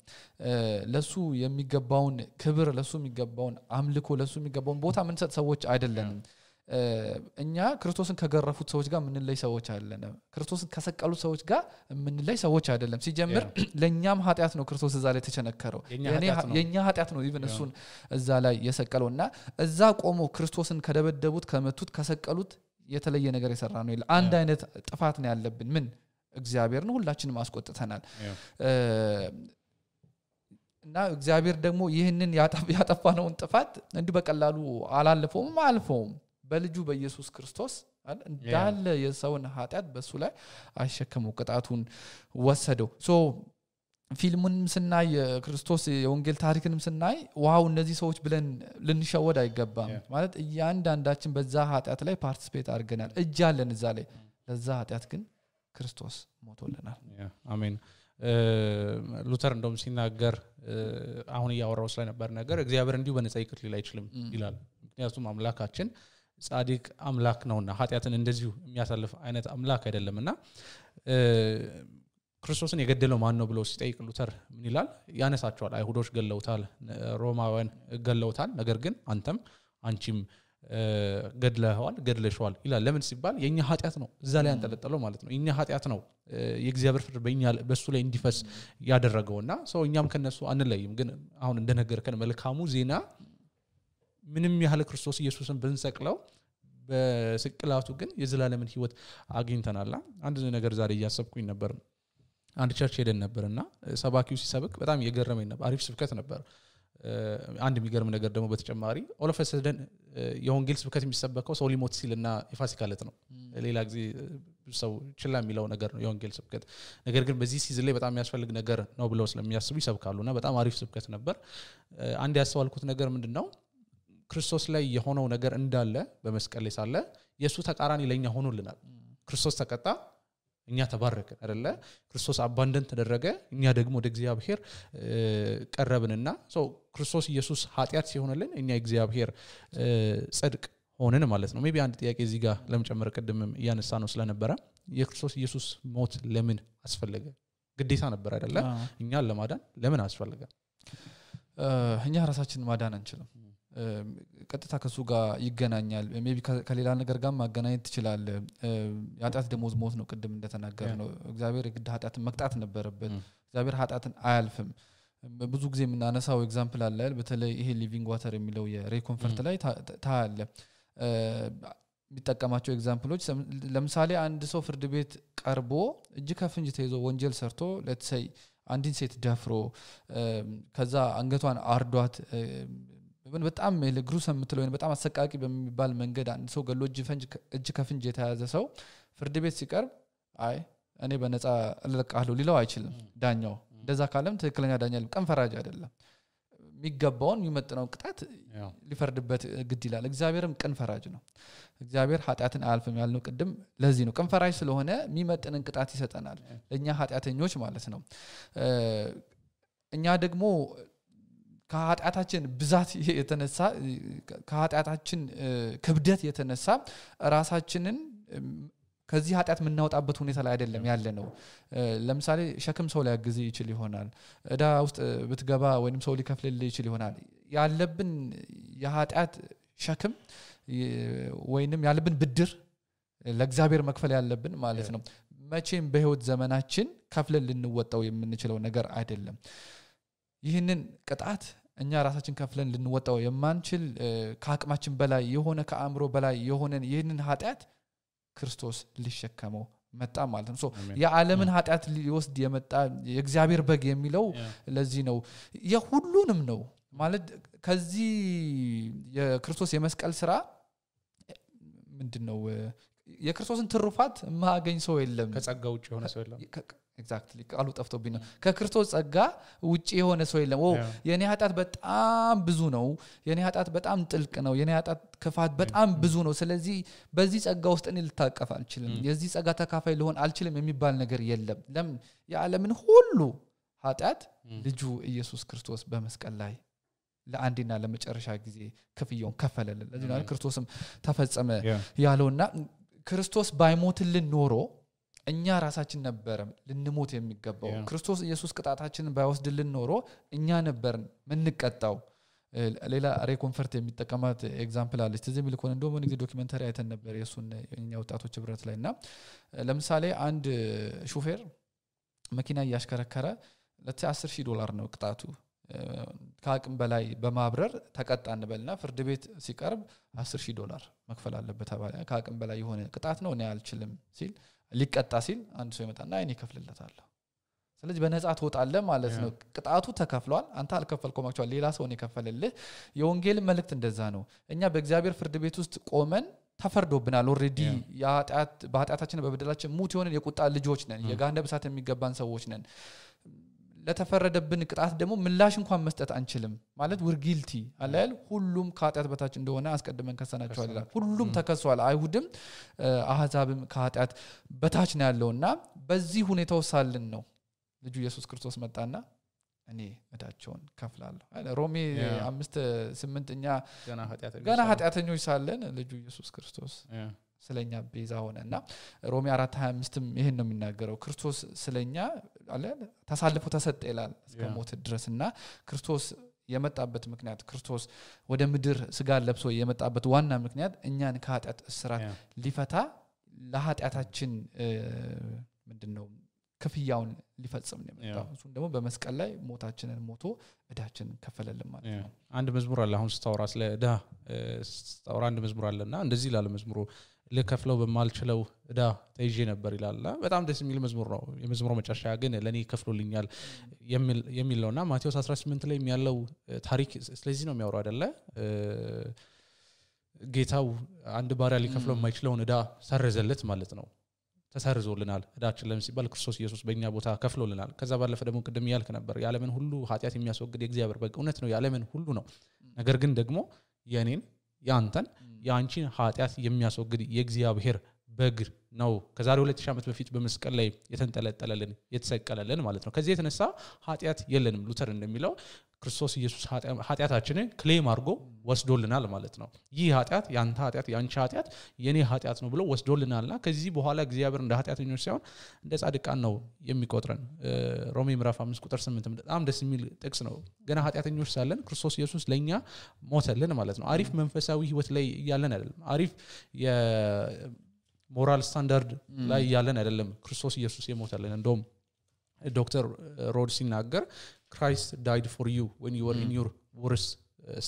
ለሱ የሚገባውን ክብር ለሱ የሚገባውን አምልኮ ለሱ የሚገባውን ቦታ ምን ሰጥ ሰዎች አይደለም እኛ ክርስቶስን ከገረፉት ሰዎች ጋር ምን ላይ ሰዎች አይደለም ክርስቶስን ከሰቀሉት ሰዎች ጋር ምን ላይ ሰዎች አይደለም ሲጀምር ለኛም ኃጢያት ነው ክርስቶስ እዛ ላይ ተቸነከረው የኛ ኃጢያት ነው ኢቭን እሱን እዛ ላይ የሰቀለውና እዛ ቆሞ ክርስቶስን ከደበደቡት ከመቱት ከሰቀሉት የተለየ ነገር የሰራ ነው ይላል አንድ አይነት ጥፋት ነው ያለብን ምን እግዚአብሔር ነው ሁላችንም አስቆጥተናል እና እግዚአብሔር ደግሞ ይሄንን ያጠፋ ነውን ጥፋት እንዲ በቀላሉ አላለፈውም አልፈውም በልጁ በኢየሱስ ክርስቶስ እንዳለ የሰውን ኃጢያት በሱ ላይ አሸከሙ ቅጣቱን ወሰደው ሶ ፊልሙንም ስናይ ክርስቶስ የወንጌል ታሪክንም ስናይ ዋው እነዚህ ሰዎች ብለን ልንሸወድ አይገባም ማለት እያንዳንዳችን በዛ ኃጢያት ላይ ፓርቲሲፔት አድርገናል እጅ አለን እዛ ላይ ለዛ ኃጢያት ግን ክርስቶስ ሞቶልናል አሜን ሉተር እንደም ሲናገር አሁን ያወራው ስለ ነበር ነገር እግዚአብሔር እንዲሁ በነጻይክት ሊል አይችልም ይላል ምክንያቱም አምላካችን ጻድቅ አምላክ ነውና ኃጢያትን እንደዚሁ የሚያሳልፍ አይነት አምላክ አይደለምና ክርስቶስን የገደለው ማን ነው ብሎ ሲጠይቅ ሉተር ምን ይላል ያነሳቸዋል አይሁዶች ገለውታል ሮማውያን ገለውታል ነገር ግን አንተም አንቺም ገድለዋል ገድለሽዋል ይላል ለምን ሲባል የኛ ኃጢያት ነው እዛ ላይ አንጠለጠለው ማለት ነው የኛ ኃጢያት ነው የእግዚአብሔር ፍርድ በእኛ በሱ ላይ እንዲፈስ ያደረገውና ሰው እኛም ከነሱ አንለይም ግን አሁን እንደነገርከን መልካሙ ዜና ምንም ያህል ክርስቶስ ኢየሱስን በእንሰቅለው በስቅላቱ ግን የዘላለምን ህይወት አግኝተናልና አንድ ነገር ዛሬ ያሰብኩኝ ነበር አንድ ቸርች ሄደን ነበርና ሰባኪው ሲሰብክ በጣም የገረመኝ ነበር አሪፍ ስብከት ነበር አንድ የሚገርም ነገር ደግሞ በተጨማሪ ኦሎፍ ሰደን የወንጌል ስብከት የሚሰበከው ሰው ሊሞት ሲልና የፋሲካ ዕለት ነው ሌላ ጊዜ ሰው ችላ የሚለው ነገር ነው የወንጌል ስብከት ነገር ግን በዚህ ሲዝን ላይ በጣም ያስፈልግ ነገር ነው ብለው ስለሚያስቡ ይሰብካሉና በጣም አሪፍ ስብከት ነበር አንድ ያስተዋልኩት ነገር ምንድነው ክርስቶስ ላይ የሆነው ነገር እንዳለ በመስቀል ላይ ሳለ ኢየሱስ ተቃራኒ ለኛ ሆኖልናል ክርስቶስ ተቀጣ Inya tabarrak aralla Christos abundant tederrege inya degmo de Exiyabher qarrabinna so Christos Jesus hatiat sihonelen inya Exiyabher ጸድቅ ሆነን ማለት ነው maybe አንድ ጥያቄ እዚህ ጋር ለምጨመር ቀደም ያነሳ ነው ስለነበረ የክርስቶስ ኢየሱስ ሞት ለምን አስፈልገ ግዴታ ነበር አይደለ እኛን ለማዳን ለምን አስፈልገ እኛ ራሳችንን ማዳን አንችልም ቀጥታ ከሱ ጋር ይገናኛል maybe ከሌላ ነገር ጋር ማገናኘት ይችላል ያጣት ደሞዝ ሞት ነው ቀደም እንደተናገረ ነው እግዚአብሔር ግድ ኃጢአትን መቅጣት ነበረበት እግዚአብሔር ኃጢአትን አያልፍም ብዙ ጊዜ ምናነሳው ኤግዛምፕል አለ በተለይ ይሄ ሊቪንግ ዋተር የሚለው የሬኮንፈርት ላይ ታለ የሚጠቀማቸው ኤግዛምፕሎች ለምሳሌ አንድ ሰው ፍርድ ቤት ቀርቦ እጅ ከፍንጅ ተይዞ ወንጀል ሰርቶ let's say አንዲን ሴት ዳፍሮ ከዛ አንገቷን አርዷት ወን በጣም ለግሩሰም ምትለው ነው በጣም አሰቃቂ በሚባል መንገድ አንድ ሰው ገሎጅ ፈንጅ እጅ ከፍንጅ የተያዘ ሰው ፍርድ ቤት ሲቀርብ አይ እኔ በነፃ እለቀቃለሁ ሊለው አይችልም ዳኛው እንደዛ ካለም ትክክለኛ ዳኛ ልቀን ፈራጅ አይደለም የሚገባውን የሚመጥነው ቅጣት ሊፈርድበት ግድ ይላል እግዚአብሔርም ቀን ፈራጅ ነው እግዚአብሔር ኃጢአትን አያልፍም ያልነው ቅድም ለዚህ ነው ቀን ፈራጅ ስለሆነ የሚመጥነን ቅጣት ይሰጠናል ለኛ ኃጢአተኞች ማለት ነው እኛ ደግሞ ከኃጢአታችን ብዛት የተነሳ ከኃጢአታችን ክብደት የተነሳ ራሳችንን ከዚህ ኃጢአት ምናወጣበት ሁኔታ ላይ አይደለም ያለ ነው ለምሳሌ ሸክም ሰው ላይ ያግዝ ይችላል ይሆናል እዳ ውስጥ ብትገባ ወይንም ሰው ሊከፍልልህ ይችላል ይሆናል ያለብን የኃጢአት ሸክም ወይንም ያለብን ብድር ለእግዚአብሔር መክፈል ያለብን ማለት ነው መቼም በህይወት ዘመናችን ከፍለን ልንወጣው የምንችለው ነገር አይደለም ይሄንን ቅጣት እኛ ራሳችን ከፍለን ልንወጣው የማንችል ከአቅማችን በላይ የሆነ ከአእምሮ በላይ የሆነን ይሄንን ኃጢአት ክርስቶስ ሊሸከመው መጣ ማለት ነው ሶ የዓለምን ኃጢአት ሊወስድ የመጣ የእግዚአብሔር በግ የሚለው ለዚህ ነው የሁሉንም ነው ማለት ከዚህ የክርስቶስ የመስቀል ሥራ ምንድነው የክርስቶስን ትሩፋት ማገኝ ሰው የለም ከጸጋው ውጪ ሆነ ሰው የለም exactly ቃሉ ጠፍቶብኝ ነው ከክርስቶስ ጸጋ ውጪ የሆነ ሰው የለም ኦ የኔ ኃጢአት በጣም ብዙ ነው የኔ ኃጢአት በጣም ጥልቅ ነው የኔ ኃጢአት ክፋት በጣም ብዙ ነው ስለዚህ በዚህ ጸጋ ውስጥ እኔ ልታቀፍ አልችልም የዚህ ጸጋ ተካፋይ ልሆን አልችልም የሚባል ነገር የለም ለምን የዓለምን ሁሉ ኃጢአት ልጁ ኢየሱስ ክርስቶስ በመስቀል ላይ ለአንዲና ለመጨረሻ ጊዜ ክፍያውን ከፈለልን ለዚህ ነው ክርስቶስም ተፈጸመ ያለውና ክርስቶስ ባይሞትልን ኖሮ እኛ ራሳችን ነበርም ልንሞት የሚገባው ክርስቶስ ኢየሱስ ቅጣታችንን ባይወስድልን ኖሮ እኛ ነበርን ምንቀጣው ሌላ ሬኮንፈርት የሚጠቀማት ኤግዛምፕል አለች እዚህ ምልኮን እንደውም እንግዲህ ዶክመንተሪ አይተን ነበር የሱን የኛ ወጣቶች ብረት ላይና ለምሳሌ አንድ ሹፌር መኪና ያሽከረከረ ለአስር ሺህ ዶላር ነው ቅጣቱ ከአቅም በላይ በማብረር ተቀጣን በልና ፍርድ ቤት ሲቀርብ አስር ሺህ ዶላር መክፈል አለበት ተባለ ከአቅም በላይ የሆነ ቅጣት ነው እኔ አልችልም ሲል ሊቀጣ ሲል አንድ ሰው ይመጣና አይኔ ከፍልለታለሁ ስለዚህ በነጻ ተወጣለ ማለት ነው ቅጣቱ ተከፍሏል አንተ አልከፈልከውም አክቹዋሊ ሌላ ሰው ነው የከፈለልህ የወንጌል መልእክት እንደዛ ነው እኛ በእግዚአብሔር ፍርድ ቤት ውስጥ ቆመን ተፈርዶብናል ኦሬዲ ያጣት ባጣታችን በበደላችን ሙት ሆነን የቁጣ ልጆች ነን የገሃነም እሳት የሚገባን ሰዎች ነን ለተፈረደብን ቅጣት ደግሞ ምላሽ እንኳን መስጠት አንችልም ማለት we're guilty አላል ሁሉም ከኃጢአት በታች እንደሆነ አስቀድመን ከሰናቸዋል ሁሉም ተከሷል አይሁድም አህዛብም ከኃጢአት በታች ነው ያለውና በዚህ ሁኔታው ሳልን ነው ልጁ ኢየሱስ ክርስቶስ መጣና እኔ እዳቸውን ከፍላለሁ አለ ሮሜ አምስት ስምንት ኛ ገና ኃጢአተኞች ሳለን ልጁ ኢየሱስ ክርስቶስ ስለኛ ቤዛ ሆነና ሮሜ አራት ሃያ አምስት ይሄን ነው የሚናገረው ክርስቶስ ስለኛ አለ ተሳልፎ ተሰጠ ይላል እስከ ሞት ድረስና ክርስቶስ የመጣበት ምክንያት ክርስቶስ ወደ ምድር ስጋ ለብሶ የመጣበት ዋና ምክንያት እኛን ከኃጢአት እስራት ሊፈታ ለኃጢአታችን ምንድነው ክፍያውን ሊፈጽም ነው ማለት ነው ደግሞ በመስቀል ላይ ሞታችንን ሞቶ እዳችንን ከፈለልን ማለት ነው አንድ መዝሙር አለ አሁን ስታውራስ ለዳ ስታውራ አንድ መዝሙር አለና እንደዚህ ይላል መዝሙሩ ለከፍለው በማልችለው እዳ ተይዤ ነበር ይላልና በጣም ደስ የሚል መዝሙር ነው የመዝሙሩ መጨረሻ ግን ለኔ ከፍሎልኛል የሚል የሚለውና ማቴዎስ አስራ ስምንት ላይ የሚያለው ታሪክ ስለዚህ ነው የሚያወራው አይደለ ጌታው አንድ ባሪያ ሊከፍለው የማይችለው እዳ ሰረዘለት ማለት ነው ተሰርዞልናል እዳችን ለምሳሌ ክርስቶስ ኢየሱስ በእኛ ቦታ ከፍሎልናል ከዛ ባለፈ ደግሞ ቅድም ያልክ ነበር ያለምን ሁሉ ኃጢያት የሚያስወግድ የእግዚአብሔር በግ እውነት ነው ያለምን ሁሉ ነው ነገር ግን ደግሞ የኔን ያንተን ያንቺን ኃጢያት የሚያስወግድ የእግዚአብሔር በግር ነው ከዛሬ ሁለት ሺህ ዓመት በፊት በመስቀል ላይ የተንጠለጠለልን የተሰቀለልን ማለት ነው ከዚህ የተነሳ ኃጢያት የለንም ሉተር እንደሚለው ክርስቶስ ኢየሱስ ኃጢያታችንን ክሌም አድርጎ ወስዶልናል ማለት ነው ይህ ኃጢያት ያንተ ኃጢያት ያንቺ ኃጢያት የኔ ኃጢያት ነው ብሎ ወስዶልናልና ከዚህ በኋላ እግዚአብሔር እንደ ኃጢያተኞች ሳይሆን እንደ ጻድቃን ነው የሚቆጥረን ሮሜ ምዕራፍ አምስት ቁጥር ስምንት በጣም ደስ የሚል ጥቅስ ነው ገና ኃጢያተኞች ሳለን ክርስቶስ ኢየሱስ ለኛ ሞተልን ማለት ነው አሪፍ መንፈሳዊ ህይወት ላይ ያለን አይደለም አሪፍ የ moral standard ላይ ያለን አይደለም ክርስቶስ ኢየሱስ የሞተልን እንደውም ዶክተር ሮድስ ይናገር Christ died for you when you were in your worst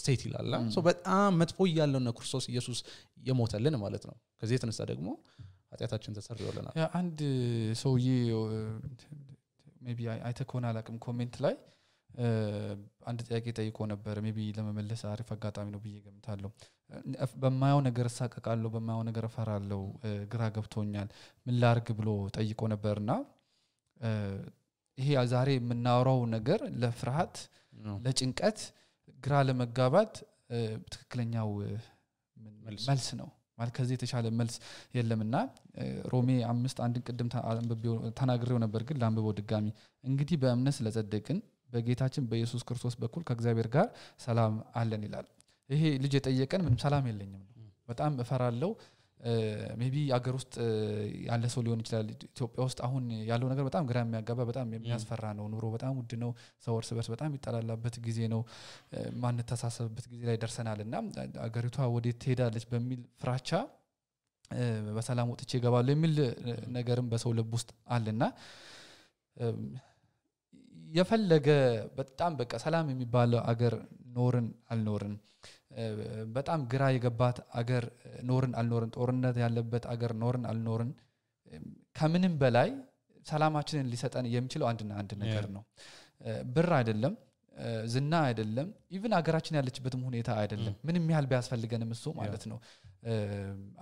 state ይላል so በጣም መጥፎ ያለው ነው ክርስቶስ ኢየሱስ የሞተልን ማለት ነው ከዚህ የተነሳ ደግሞ ኃጢያታችን ተሰርዮልናል ያ አንድ ሰውዬ maybe አይተኮና አላቅም ኮሜንት ላይ አንድ ጥያቄ ጠይቆ ነበር maybe ለመመለስ አሪፍ አጋጣሚ ነው ብዬ ገምታለሁ በማያው ነገር ሳቀቃለሁ በማያው ነገር ፈራለሁ ግራ ገብቶኛል ምን ላርግ ብሎ ጠይቆ ነበርና ይሄ ዛሬ የምናወራው ነገር ለፍርሃት ለጭንቀት ግራ ለመጋባት ትክክለኛው መልስ ነው ማለት ከዚህ የተሻለ መልስ የለምና ሮሜ አምስት አንድ ቅድም ተናግሬው ነበር ግን ላንብበው ድጋሚ እንግዲህ በእምነት ስለጸደቅን በጌታችን በኢየሱስ ክርስቶስ በኩል ከእግዚአብሔር ጋር ሰላም አለን ይላል ይሄ ልጅ የጠየቀን ምንም ሰላም የለኝም በጣም እፈራለሁ ሜቢ አገር ውስጥ ያለ ሰው ሊሆን ይችላል ኢትዮጵያ ውስጥ አሁን ያለው ነገር በጣም ግራ የሚያጋባ በጣም የሚያስፈራ ነው ኑሮ በጣም ውድ ነው ሰው እርስ በርስ በጣም ይጣላላበት ጊዜ ነው ማን ተሳሰበበት ጊዜ ላይ ደርሰናልና አገሪቷ ወዴት ትሄዳለች በሚል ፍራቻ በሰላም ወጥቼ እገባለሁ የሚል ነገርም በሰው ልብ ውስጥ አለና የፈለገ በጣም በቃ ሰላም የሚባለው አገር ኖርን አልኖርን በጣም ግራ የገባት አገር ኖርን አልኖርን ጦርነት ያለበት አገር ኖርን አልኖርን ከምንም በላይ ሰላማችንን ሊሰጠን የሚችለው አንድና አንድ ነገር ነው ብር አይደለም ዝና አይደለም ኢቭን አገራችን ያለችበትም ሁኔታ አይደለም ምንም ያህል ቢያስፈልገንም እሱ ማለት ነው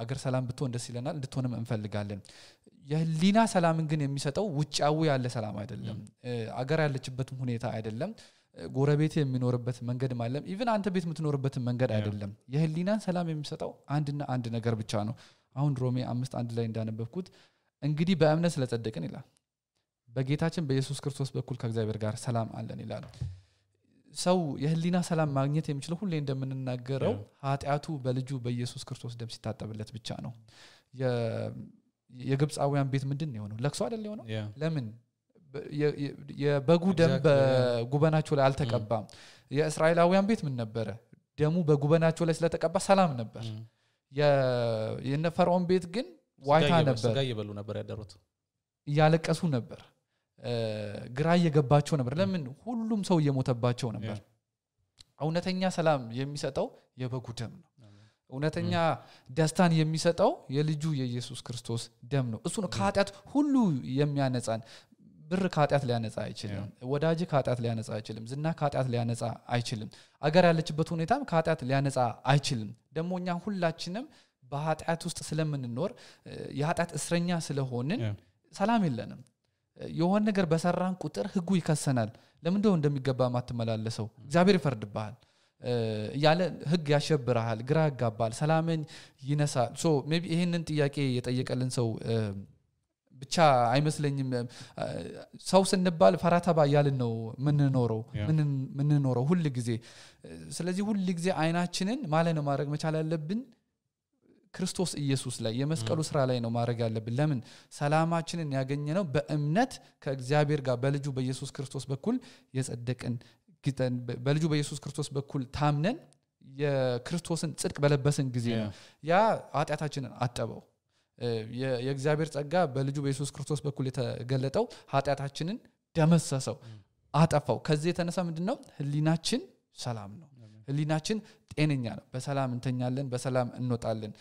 አገር ሰላም ብትሆን ደስ ይለናል እንድትሆንም እንፈልጋለን የህሊና ሰላምን ግን የሚሰጠው ውጫው ያለ ሰላም አይደለም አገር ያለችበትም ሁኔታ አይደለም ጎረቤት የሚኖርበት መንገድ ማለት ኢቭን አንተ ቤት የምትኖርበት መንገድ አይደለም የህሊናን ሰላም የሚሰጠው አንድና አንድ ነገር ብቻ ነው አሁን ሮሜ አምስት አንድ ላይ እንዳነበብኩት እንግዲህ በእምነት ስለጸደቅን ይላል በጌታችን በኢየሱስ ክርስቶስ በኩል ከእግዚአብሔር ጋር ሰላም አለን ይላል ሰው የህሊና ሰላም ማግኘት የሚችለው ሁሌ እንደምንናገረው ኃጢያቱ በልጁ በኢየሱስ ክርስቶስ ደም ሲታጠብለት ብቻ ነው የግብጻውያን ቤት ምንድነው የሆነው ለክሶ አይደል የሆነው ለምን የበጉ ደም በጉበናቸው ላይ አልተቀባም የእስራኤላውያን ቤት ምን ነበር ደሙ በጉበናቸው ላይ ስለተቀባ ሰላም ነበር የነፈርዖን ቤት ግን ዋይታ ነበር ጋር ይበሉ ነበር ያደረቱ ያለቀሱ ነበር ግራ የገባቸው ነበር ለምን ሁሉም ሰው የሞተባቸው ነበር እውነተኛ ሰላም የሚሰጠው የበጉ ደም ነው እውነተኛ ደስታን የሚሰጠው የልጁ የኢየሱስ ክርስቶስ ደም ነው እሱ ነው ከኃጢያት ሁሉ የሚያነጻን ብር ከኃጢያት ሊያነጻ አይችልም ወዳጅ ከኃጢያት ሊያነጻ አይችልም ዝና ከኃጢያት ሊያነጻ አይችልም አገር ያለችበት ሁኔታም ከኃጢያት ሊያነጻ አይችልም ደሞኛ ሁላችንም በኃጢያት ውስጥ ስለምንኖር የኃጢያት እስረኛ ስለሆንን ሰላም የለንም የሆነ ነገር በሰራን ቁጥር ህጉ ይከሰናል ለምን እንደው እንደሚገባ ማተመላለሰው እግዚአብሔር ይፈርድብሃል ያለ ህግ ያሸብራል ግራ ያጋባል ሰላምን ይነሳል ሶ ሜቢ ይሄንን ጥያቄ የጠየቀልን ሰው ብቻ አይመስለኝም ሰው ስንባል ፈራታባ ያልን ነው ምን ኖሮ ምን ኖሮ ሁሉ ጊዜ ስለዚህ ሁሉ ጊዜ አይናችንን ማለት ነው ማድረግ መቻል ያለብን ክርስቶስ ኢየሱስ ላይ የመስቀሉ ስራ ላይ ነው ማድረግ ያለብን ለምን ሰላማችንን ያገኘነው በእምነት ከእግዚአብሔር ጋር በልጁ በኢየሱስ ክርስቶስ በኩል የጸደቅን በልጁ በኢየሱስ ክርስቶስ በኩል ታምነን የክርስቶስን ጽድቅ በለበስን ጊዜ ያ ኃጢያታችንን አጠበው የእግዚአብሔር ጸጋ በልጁ በኢየሱስ ክርስቶስ በኩል የተገለጠው ኃጢያታችንን ደመሰሰው አጠፋው ከዚህ የተነሳ ምንድነው ህሊናችን ሰላም ነው ህሊናችን ጤነኛ ነው በሰላም እንተኛለን በሰላም እንወጣለን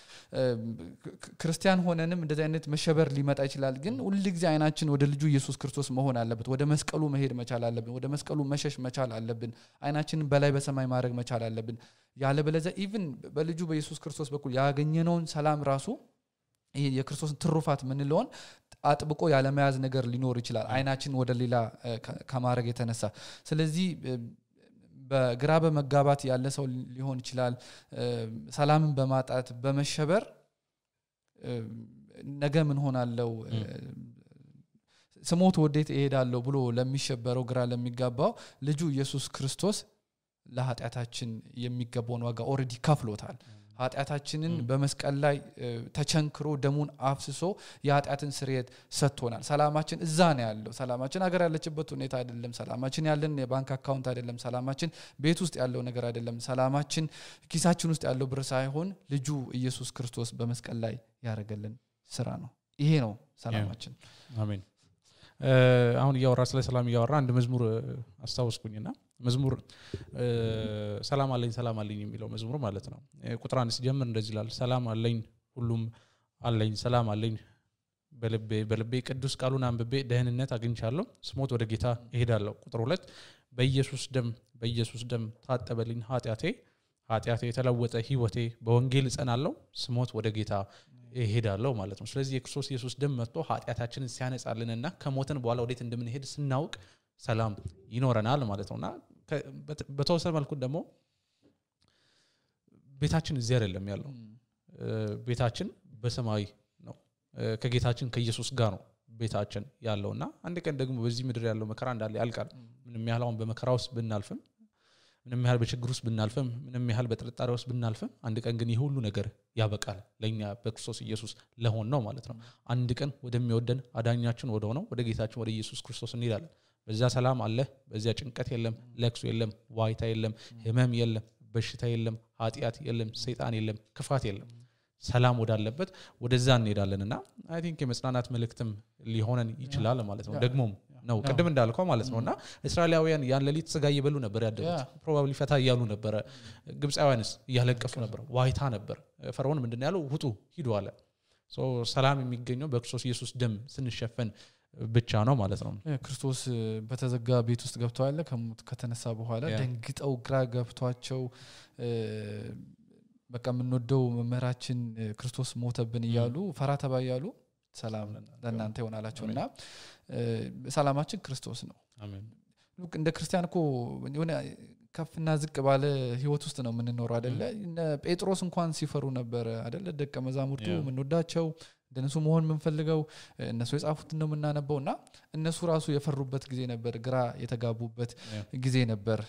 ክርስቲያን ሆነንም እንደዚህ አይነት መሸበር ሊመጣ ይችላል ግን ሁሉ ጊዜ አይናችን ወደ ልጁ ኢየሱስ ክርስቶስ መሆን አለበት ወደ መስቀሉ መሄድ መቻል አለብን ወደ መስቀሉ መሸሽ መቻል አለብን አይናችንን በላይ በሰማይ ማድረግ መቻል አለብን ያለበለዚያ ኢቭን በልጁ በኢየሱስ ክርስቶስ በኩል ያገኘነውን ሰላም ራሱ የክርስቶስን ትሩፋት ምን ሊሆን አጥብቆ ያለ መያዝ ነገር ሊኖር ይችላል አይናችን ወደ ሌላ ከማረግ የተነሳ ስለዚህ በግራ በመጋባት ያለ ሰው ሊሆን ይችላል ሰላምን በማጣት በመሸበር نجا من هنا لو سموت وديت إيه ده لو بلو لم يشبر وقرأ لم يجابه لجو يسوع كريستوس لهات أتحشين يم يجابون وجا already كافلو تعال هات أتحشينن بمسك الله تشنكرو دمون عفسو يهات أتن سريت ستونا سلاماتين زاني علو سلاماتين أقرأ اللي تبتوني تعال اللهم سلاماتين يعلنني بانك account تعال اللهم سلاماتين بيتوست علو نقرأ اللهم سلاماتين كيساتشونست علو برساهون لجو يسوع كريستوس بمسك الله يا رجلن سرانو إيهنو سلاماتين آمين أهون يا ورا سلام يا ورا عند مزمور أستوس كونينا مزمور سلام علينا سلام علينا ميلو مزمور مالتنا كتران سجيم من رجال سلام علينا كلهم علينا سلام علينا بلب بلب كدوس كلونا عم ببي دهن النت أجن شالو سموت ورجيتها إهدالو كترولت بيسوس دم بيسوس دم هات تبلين هات ياتي هات ياتي تلوت هيوتي بونجيلس أنا لو سموت ورجيتها هيدا لو مالتهم سلزي يكسوس يسوس دم الطوح هات أتحشين سيانس أرلنا كموتن بوالو ديت ندمن هيد سناوك سلام ينورنا لو مالتهمنا بتوصل مالكود دمو بيتحشين زير اللهم يالله بيتحشين بسماي نو كجيتحشين كيسوس قانو بيتحشين يالله نا عندك عندك مبزي مدري يالله مكران دارلي ألكار من ميهالهم بمكراوس بالنالفم من مهال بتشجروس بالنالفم من مهال بترتاروس بالنالفم عندك أنجني هو لون نجار يا بكال لين يا بكسوس يسوس لهون نوم على ترى عندك أن ودم يودن أداني أشون ودهونه ودقيت أشون ودي يسوس كريستوس نيرال بزاع سلام الله بزاع أشون كتير لهم لكسو لهم وايت لهم همام لهم بشت لهم هاتيات لهم سيتان لهم كفات لهم سلام ودال لبت ودزان نيرال لنا I think مثلاً نات ملكتم اللي هونن يجلال على ترى دقمهم No, kadang benda alkohol malas mana. Israeliawan yang lelit segaya beluna berada. Probably fatah yaluna ber. Gibbs awanis yahlek kafuna ber. Wahitana ber. Farawan benda alu hutu hidu ala. So salami miggenyo berkhusus Yesus dem senishafen betchano malas ram. Kristus betazga betus gabtu ala kamu katana sabu ala. Dengit au graga gabtu acho. Baka menuduh meracin Kristus mota benialu farata bayalu. سلام لنا أنتي ونا لا تشونا سلاماتك كريستوس نو. آمين. لوك إن الكريستيان كو يونا كف نازك قبله هو توستنا من النور هذا لا إن بيتروسن كان سيفرونا بر هذا لا دك مزامورتو من نداشوا دنسو مهون من فلقوا الناس ويسافطنا من أنا بونا الناس وراسو يفربت جزينا بر قرا يتجابوبت جزينا بر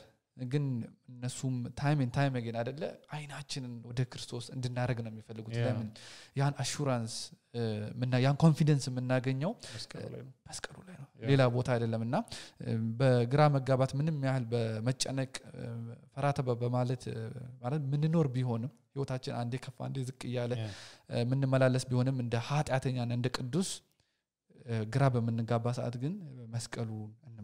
جن الناس هم time and time again هذا لا عيناتنا وده كريستوس عندنا رجعنا مفلقوا تلامن يعني assurance منا يعني confidence منا جنيو بس كارولينو ليلا بوتها للا منا بقرام الجابات من المياهل بمتشانك فراتب بمالت مالت من النور بيهون يوتاجن عندك فاندي زك ياله من ملالس بيهون من ده هات عتني يعني عندك الدوس قرابة من الجابات أتجن مسكالون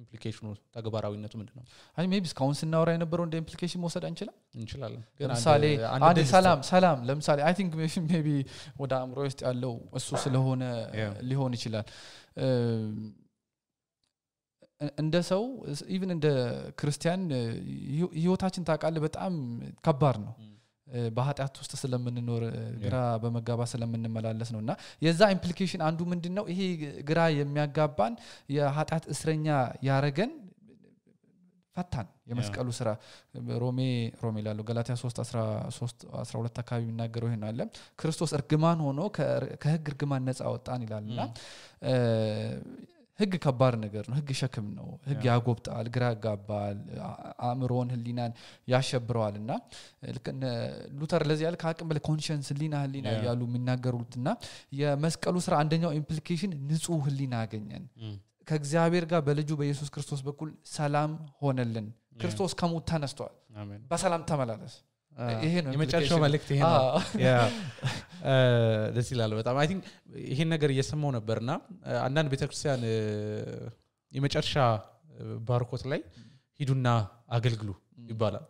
implications تكبر وإنه تمندنا هاي ماي بس كونسن نورا إنه برون the implication موساد أنشلا إنشلا لم سالي عند سلام سلام لم سالي I think maybe maybe وده أمر رئيس الله السوس اللي هون اللي هون إنشلا عند سو even عند كريستيان يوتاجن تاك على بتأم كبرنا بهات أتوست سلام من النور قرا بمجابا سلام من الملل سنونا يزاع implication عنده من دينه هي قرا يميا جابان يا هات أت إسرائيل يا رجن فتان يمسك ألو سرا رومي رومي لا لو قالت يا سوست أسرا سوست أسرا ولا تكابي من نجروه نعلم كريستوس أرجمان هونو كهج أرجمان ناس أو تاني لعلنا هج كبار نجرنا هج شكم منو هج يعقوب تعال قرا جابال عمرون هلينا يعشبروا علينا لكن لوتر لازم يالك هاك بل conscience هلينا هلينا يالو من نجروتنا يا مسك ألو سرا عندنا implication نسوه هلينا جنيان كأجزاءير قا بلجوا بيسوس كريستوس بقول سلام هونلن كريستوس كم وتنستوى بس سلام تملالس إيه نمتشل شو ملكت هنا يا دسي لالو طبعا I think هنا قري يسمونه برنا عندنا بيتكسيان يمتشل شا باركوت لي يدونا أقلقلو يبالا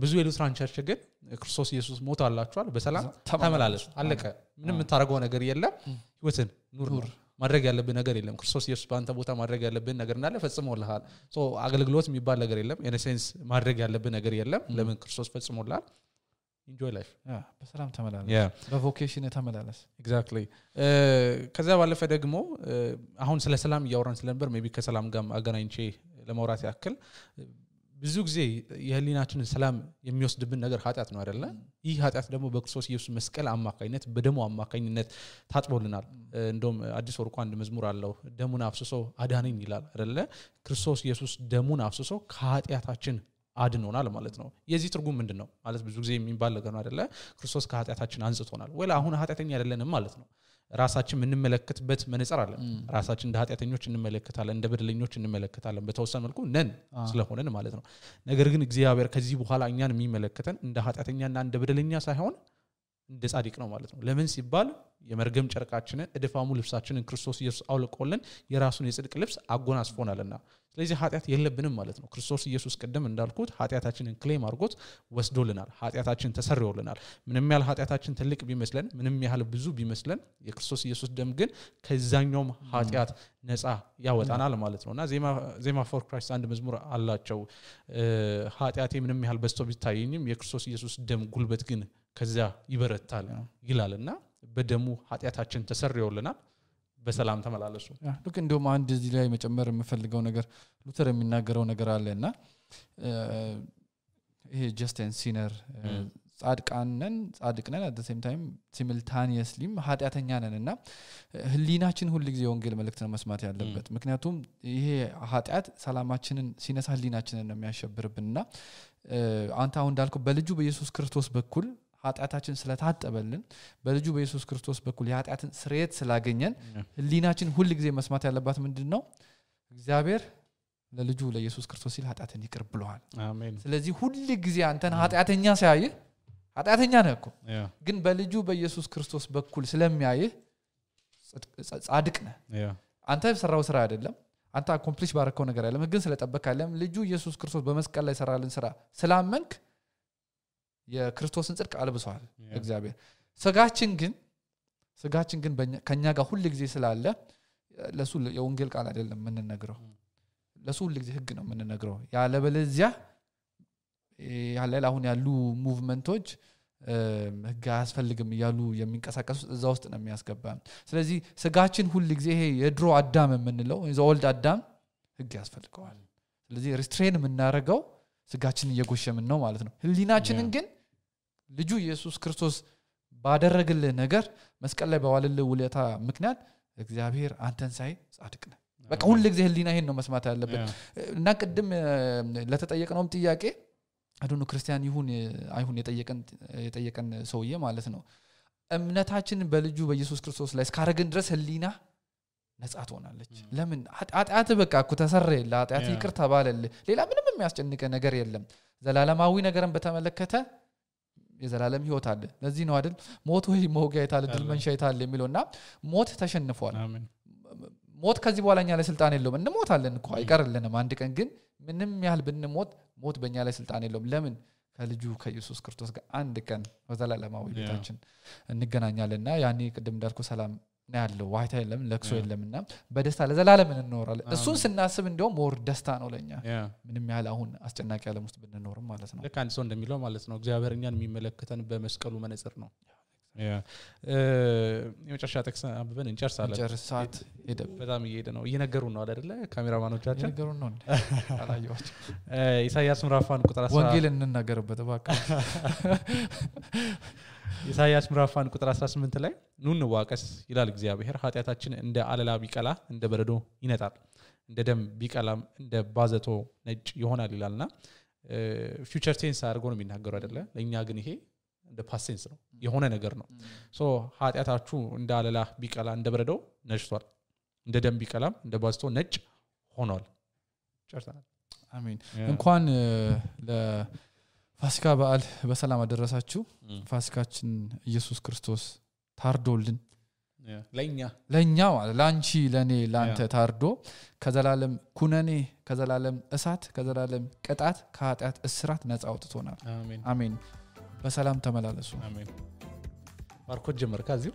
بزويلو سران شرشة قد كريستوس يسوس موت على شوال بس سلام تملالس على كا من من ترجعون قري يلا يوتن نور ማድረግ ያለብን ነገር የለም ክርስቶስ ኢየሱስ በአንተ ቦታ ማድረግ ያለብን ነገርና ለፈጽሞልሃል ሶ አገልግሎት የሚባል ነገር የለም in a sense ማድረግ ያለብን ነገር የለም ለምን ክርስቶስ ፈጽሞልሃል enjoy life yeah በሰላም ተመላለስ በvocation ተመላለስ exactly ከዛ ባለፈ ደግሞ አሁን ስለ ሰላም ያወራን ስለነበር maybe ከሰላም ጋር አገናኝቼ ለማውራት ያክል ብዙ ጊዜ የህሊናችን ሰላም የሚወስድብን ነገር ኃጢአት ነው አይደለ? ይህ ኃጢአት ደግሞ በክርስቶስ ኢየሱስ መስቀል አማካይነት በደሙ አማካይነት ታጥቦልናል። እንደውም አዲስ ወርቁ አንድ መዝሙር አለው ደሙን አፍስሶ አዳነኝ ይላል አይደለ? ክርስቶስ ኢየሱስ ደሙን አፍስሶ ከኃጢአታችን አድኖናል ማለት ነው። የዚህ ትርጉም ምንድነው? ማለት ብዙ ጊዜ የሚባል ነገር ነው አይደለ? ክርስቶስ ከኃጢአታችን አንጽቶናል። ወላ አሁን ኃጢአተኛ አይደለንም ማለት ነው። ራሳችን ምንመለከትበት መነጽር አለ ራሳችን እንደ ኃጢአተኞች እንመለከታለን እንደ በደለኞች እንመለከታለን በተወሰነ መልኩ ነን ስለሆነን ማለት ነው ነገር ግን እግዚአብሔር ከዚህ በኋላ እኛን የሚመለከተን እንደ ኃጢአተኛና እንደ በደለኛ ሳይሆን እንደ ጻድቅ ነው ማለት ነው ለምን ሲባል የመርገም ጨርቃችንን እድፋሙ ልብሳችንን ክርስቶስ ኢየሱስ አውልቆልን የራሱን የጽድቅ ልብስ አጎናጽፎናልና ስለዚህ ኃጢአት የለብንም ማለት ነው ክርስቶስ ኢየሱስ ቀደም እንዳልኩት ኃጢአታችንን ክሌም አድርጎት ወስዶልናል ኃጢአታችን ተሰርዮልናል ምንም ያህል ኃጢአታችን ትልቅ ቢመስለን ምንም ያህል ብዙ ቢመስለን የክርስቶስ ኢየሱስ ደም ግን ከዛኛውም ኃጢአት ነፃ ያወጣናል ማለት ነውና ዜማ ዜማ ፎር ክራይስት አንድ መዝሙር አላቸው ኃጢአቴ ምንም ያህል በዝቶ ቢታየኝም የክርስቶስ ኢየሱስ ደም ጉልበት ግን ከዛ ይበረታል ይላልና በደሙ ኃጢአታችን ተሰርዮልናል በሰላም ተመላለሱ ልክ እንደውም አንድ እዚህ ላይ መጨመር የምፈልገው ነገር ሉተር የሚናገረው ነገር አለና ይሄ just and sinner ጻድቃንን ጻድቅነን at the same time simultaneously ኃጢአተኛ ነንና ህሊናችን ሁሉ ጊዜ ወንጌል መልእክት ነው መስማት ያለበት ምክንያቱም ይሄ ኃጢአት ሰላማችንን ሲነሳ ህሊናችንን ነው የሚያሸብርብንና አንተ አሁን እንዳልከው በልጁ በኢየሱስ ክርስቶስ በኩል ኃጢአታችን ስለታጠበልን በልጁ በኢየሱስ ክርስቶስ በኩል ኃጢአትን ስርየት ስላገኘን ህሊናችን ሁሉ ጊዜ መስማት ያለባት ምንድነው እግዚአብሔር ለልጁ ለኢየሱስ ክርስቶስ ሲል ኃጢአትን ይቅር ብሏል አሜን ስለዚህ ሁሉ ጊዜ አንተን ኃጢአተኛ ሲያይህ ኃጢአተኛ ነህ እኮ ግን በልጁ በኢየሱስ ክርስቶስ በኩል ስለሚያይህ ጻድቅ ነህ አንተ በሰራው ስራ አይደለም አንተ አኮምፕሊሽ ባረከው ነገር አይደለም ግን ስለተጠበቀለም ልጁ ኢየሱስ ክርስቶስ በመስቀል ላይ ሰራልን ስራ ስላመንክ የክርስቶስን ጽድቅ አልብሷል እግዚአብሔር ስጋችን ግን ስጋችን ግን ከኛ ጋር ሁሉ ጊዜ ስላለ ለሱ የወንጌል ቃል አይደለም ምን እንነግረው ለሱ ሁሉ ጊዜ ህግ ነው ምን እንነግረው ያለበለዚያ ያለ አሁን ያሉ ሙቭመንቶች ህግ አያስፈልግም ያሉ የሚንቀሳቀሱ እዛ ውስጥ ነው የሚያስገባን ስለዚህ ስጋችን ሁሉ ጊዜ ይሄ የድሮ አዳም የምንለው ዘ ኦልድ አዳም ህግ ያስፈልገዋል ስለዚህ ሪስትሬን የምናረገው ስጋችንን የጎሸምን ነው ማለት ነው ህሊናችንን ግን ልጁ ኢየሱስ ክርስቶስ ባደረገልን ነገር መስቀል ላይ ባዋለልን ውለታ ምክንያት እግዚአብሔር አንተን ሳይ ጻድቅ ነው በቃ ሁሉ ጊዜ ህሊና ይሄን ነው መስማት ያለበት እና ቅድም ለተጠየቀነው ጥያቄ አዱኑ ክርስቲያን ይሁን አይሁን የጠየቀን የጠየቀን ሰውዬ ማለት ነው እምነታችንን በልጁ በኢየሱስ ክርስቶስ ላይ ስካረግን ድረስ ህሊና ነጻት ሆናለች ለምን አጣጣት በቃ እኮ ተሰረየላ አጣጣት ይቅር ተባለል ሌላ ምንም የሚያስጨንቀ ነገር የለም ዘላለማዊ ነገርን በተመለከተ የዘላለም ህይወት አለ ለዚህ ነው አይደል ሞት ወይ ሞጋይ ታለ ድል መንሻ ይታለ የሚለውና ሞት ተሸንፏል አሜን ሞት ከዚህ በኋላኛ ላይ ስልጣን የለውም እንሞታለን እኮ አይቀርልንም አንድ ቀን ግን ምንም ያህል ብንሞት ሞት በእኛ ላይ ስልጣን የለውም ለምን ከልጁ ከኢየሱስ ክርስቶስ ጋር አንድ ቀን በዘላለማዊ ህይወታችን እንገናኛለንና ያኔ ቀደም ዳርኩ ሰላም ያለው ዋይታ የለም ለክሶ የለምና በደስታ ለዘላለም እንኖራለን እሱን ስናስብ እንደውም ሞር ደስታ ነው ለኛ ምንም ያህል አሁን አስጨናቂ ዓለም ውስጥ ብንኖርም ማለት ነው ለካ አንድ ሰው እንደሚለው ማለት ነው እግዚአብሔር እኛን የሚመለከተን በመስቀሉ መነጽር ነው ያ እ የመጨረሻ ጥቅስ አብበን እንጨርሳለን እንጨርሳት ሄደ በጣም እየሄደ ነው እየነገሩን ነው አይደለ ካሜራማኖቻችን እየነገሩን ነው አላየሁት ኢሳይያስ ምዕራፍ አንድ ቁጥር አስራ ወንጌል እንናገርበት እባክህ ኢሳይያስ ምዕራፍ አንድ ቁጥር አስራ ስምንት ላይ ኑን ዋቀስ ይላል እግዚአብሔር ኃጢአታችን እንደ አለላ ቢቀላ እንደ በረዶ ይነጣል እንደ ደም ቢቀላም እንደ ባዘቶ ነጭ ይሆናል ይላልና ፊውቸር ቴንስ አድርጎ ነው የሚናገረው አይደለ ለኛ ግን ይሄ እንደ ፓስት ቴንስ ነው የሆነ ነገር ነው ሶ ኃጢአታችሁ እንደ አለላ ቢቀላ እንደ በረዶ ነጭቷል እንደ ደም ቢቀላም እንደ ባዘቶ ነጭ ሆኗል ጨርሰናል አሜን እንኳን ለ ፋሲካ በዓል በሰላም አደረሳችሁ ፋሲካችን ኢየሱስ ክርስቶስ ታርዶልን ለኛ ለኛ ማለት ላንቺ ለኔ ላንተ ታርዶ ከዘላለም ኩነኔ ከዘላለም እሳት ከዘላለም ቅጣት ከኃጢአት እስራት ነፃ አውጥቶናል አሜን አሜን በሰላም ተመላለሱ አሜን ማርኮ ጀመርካዚው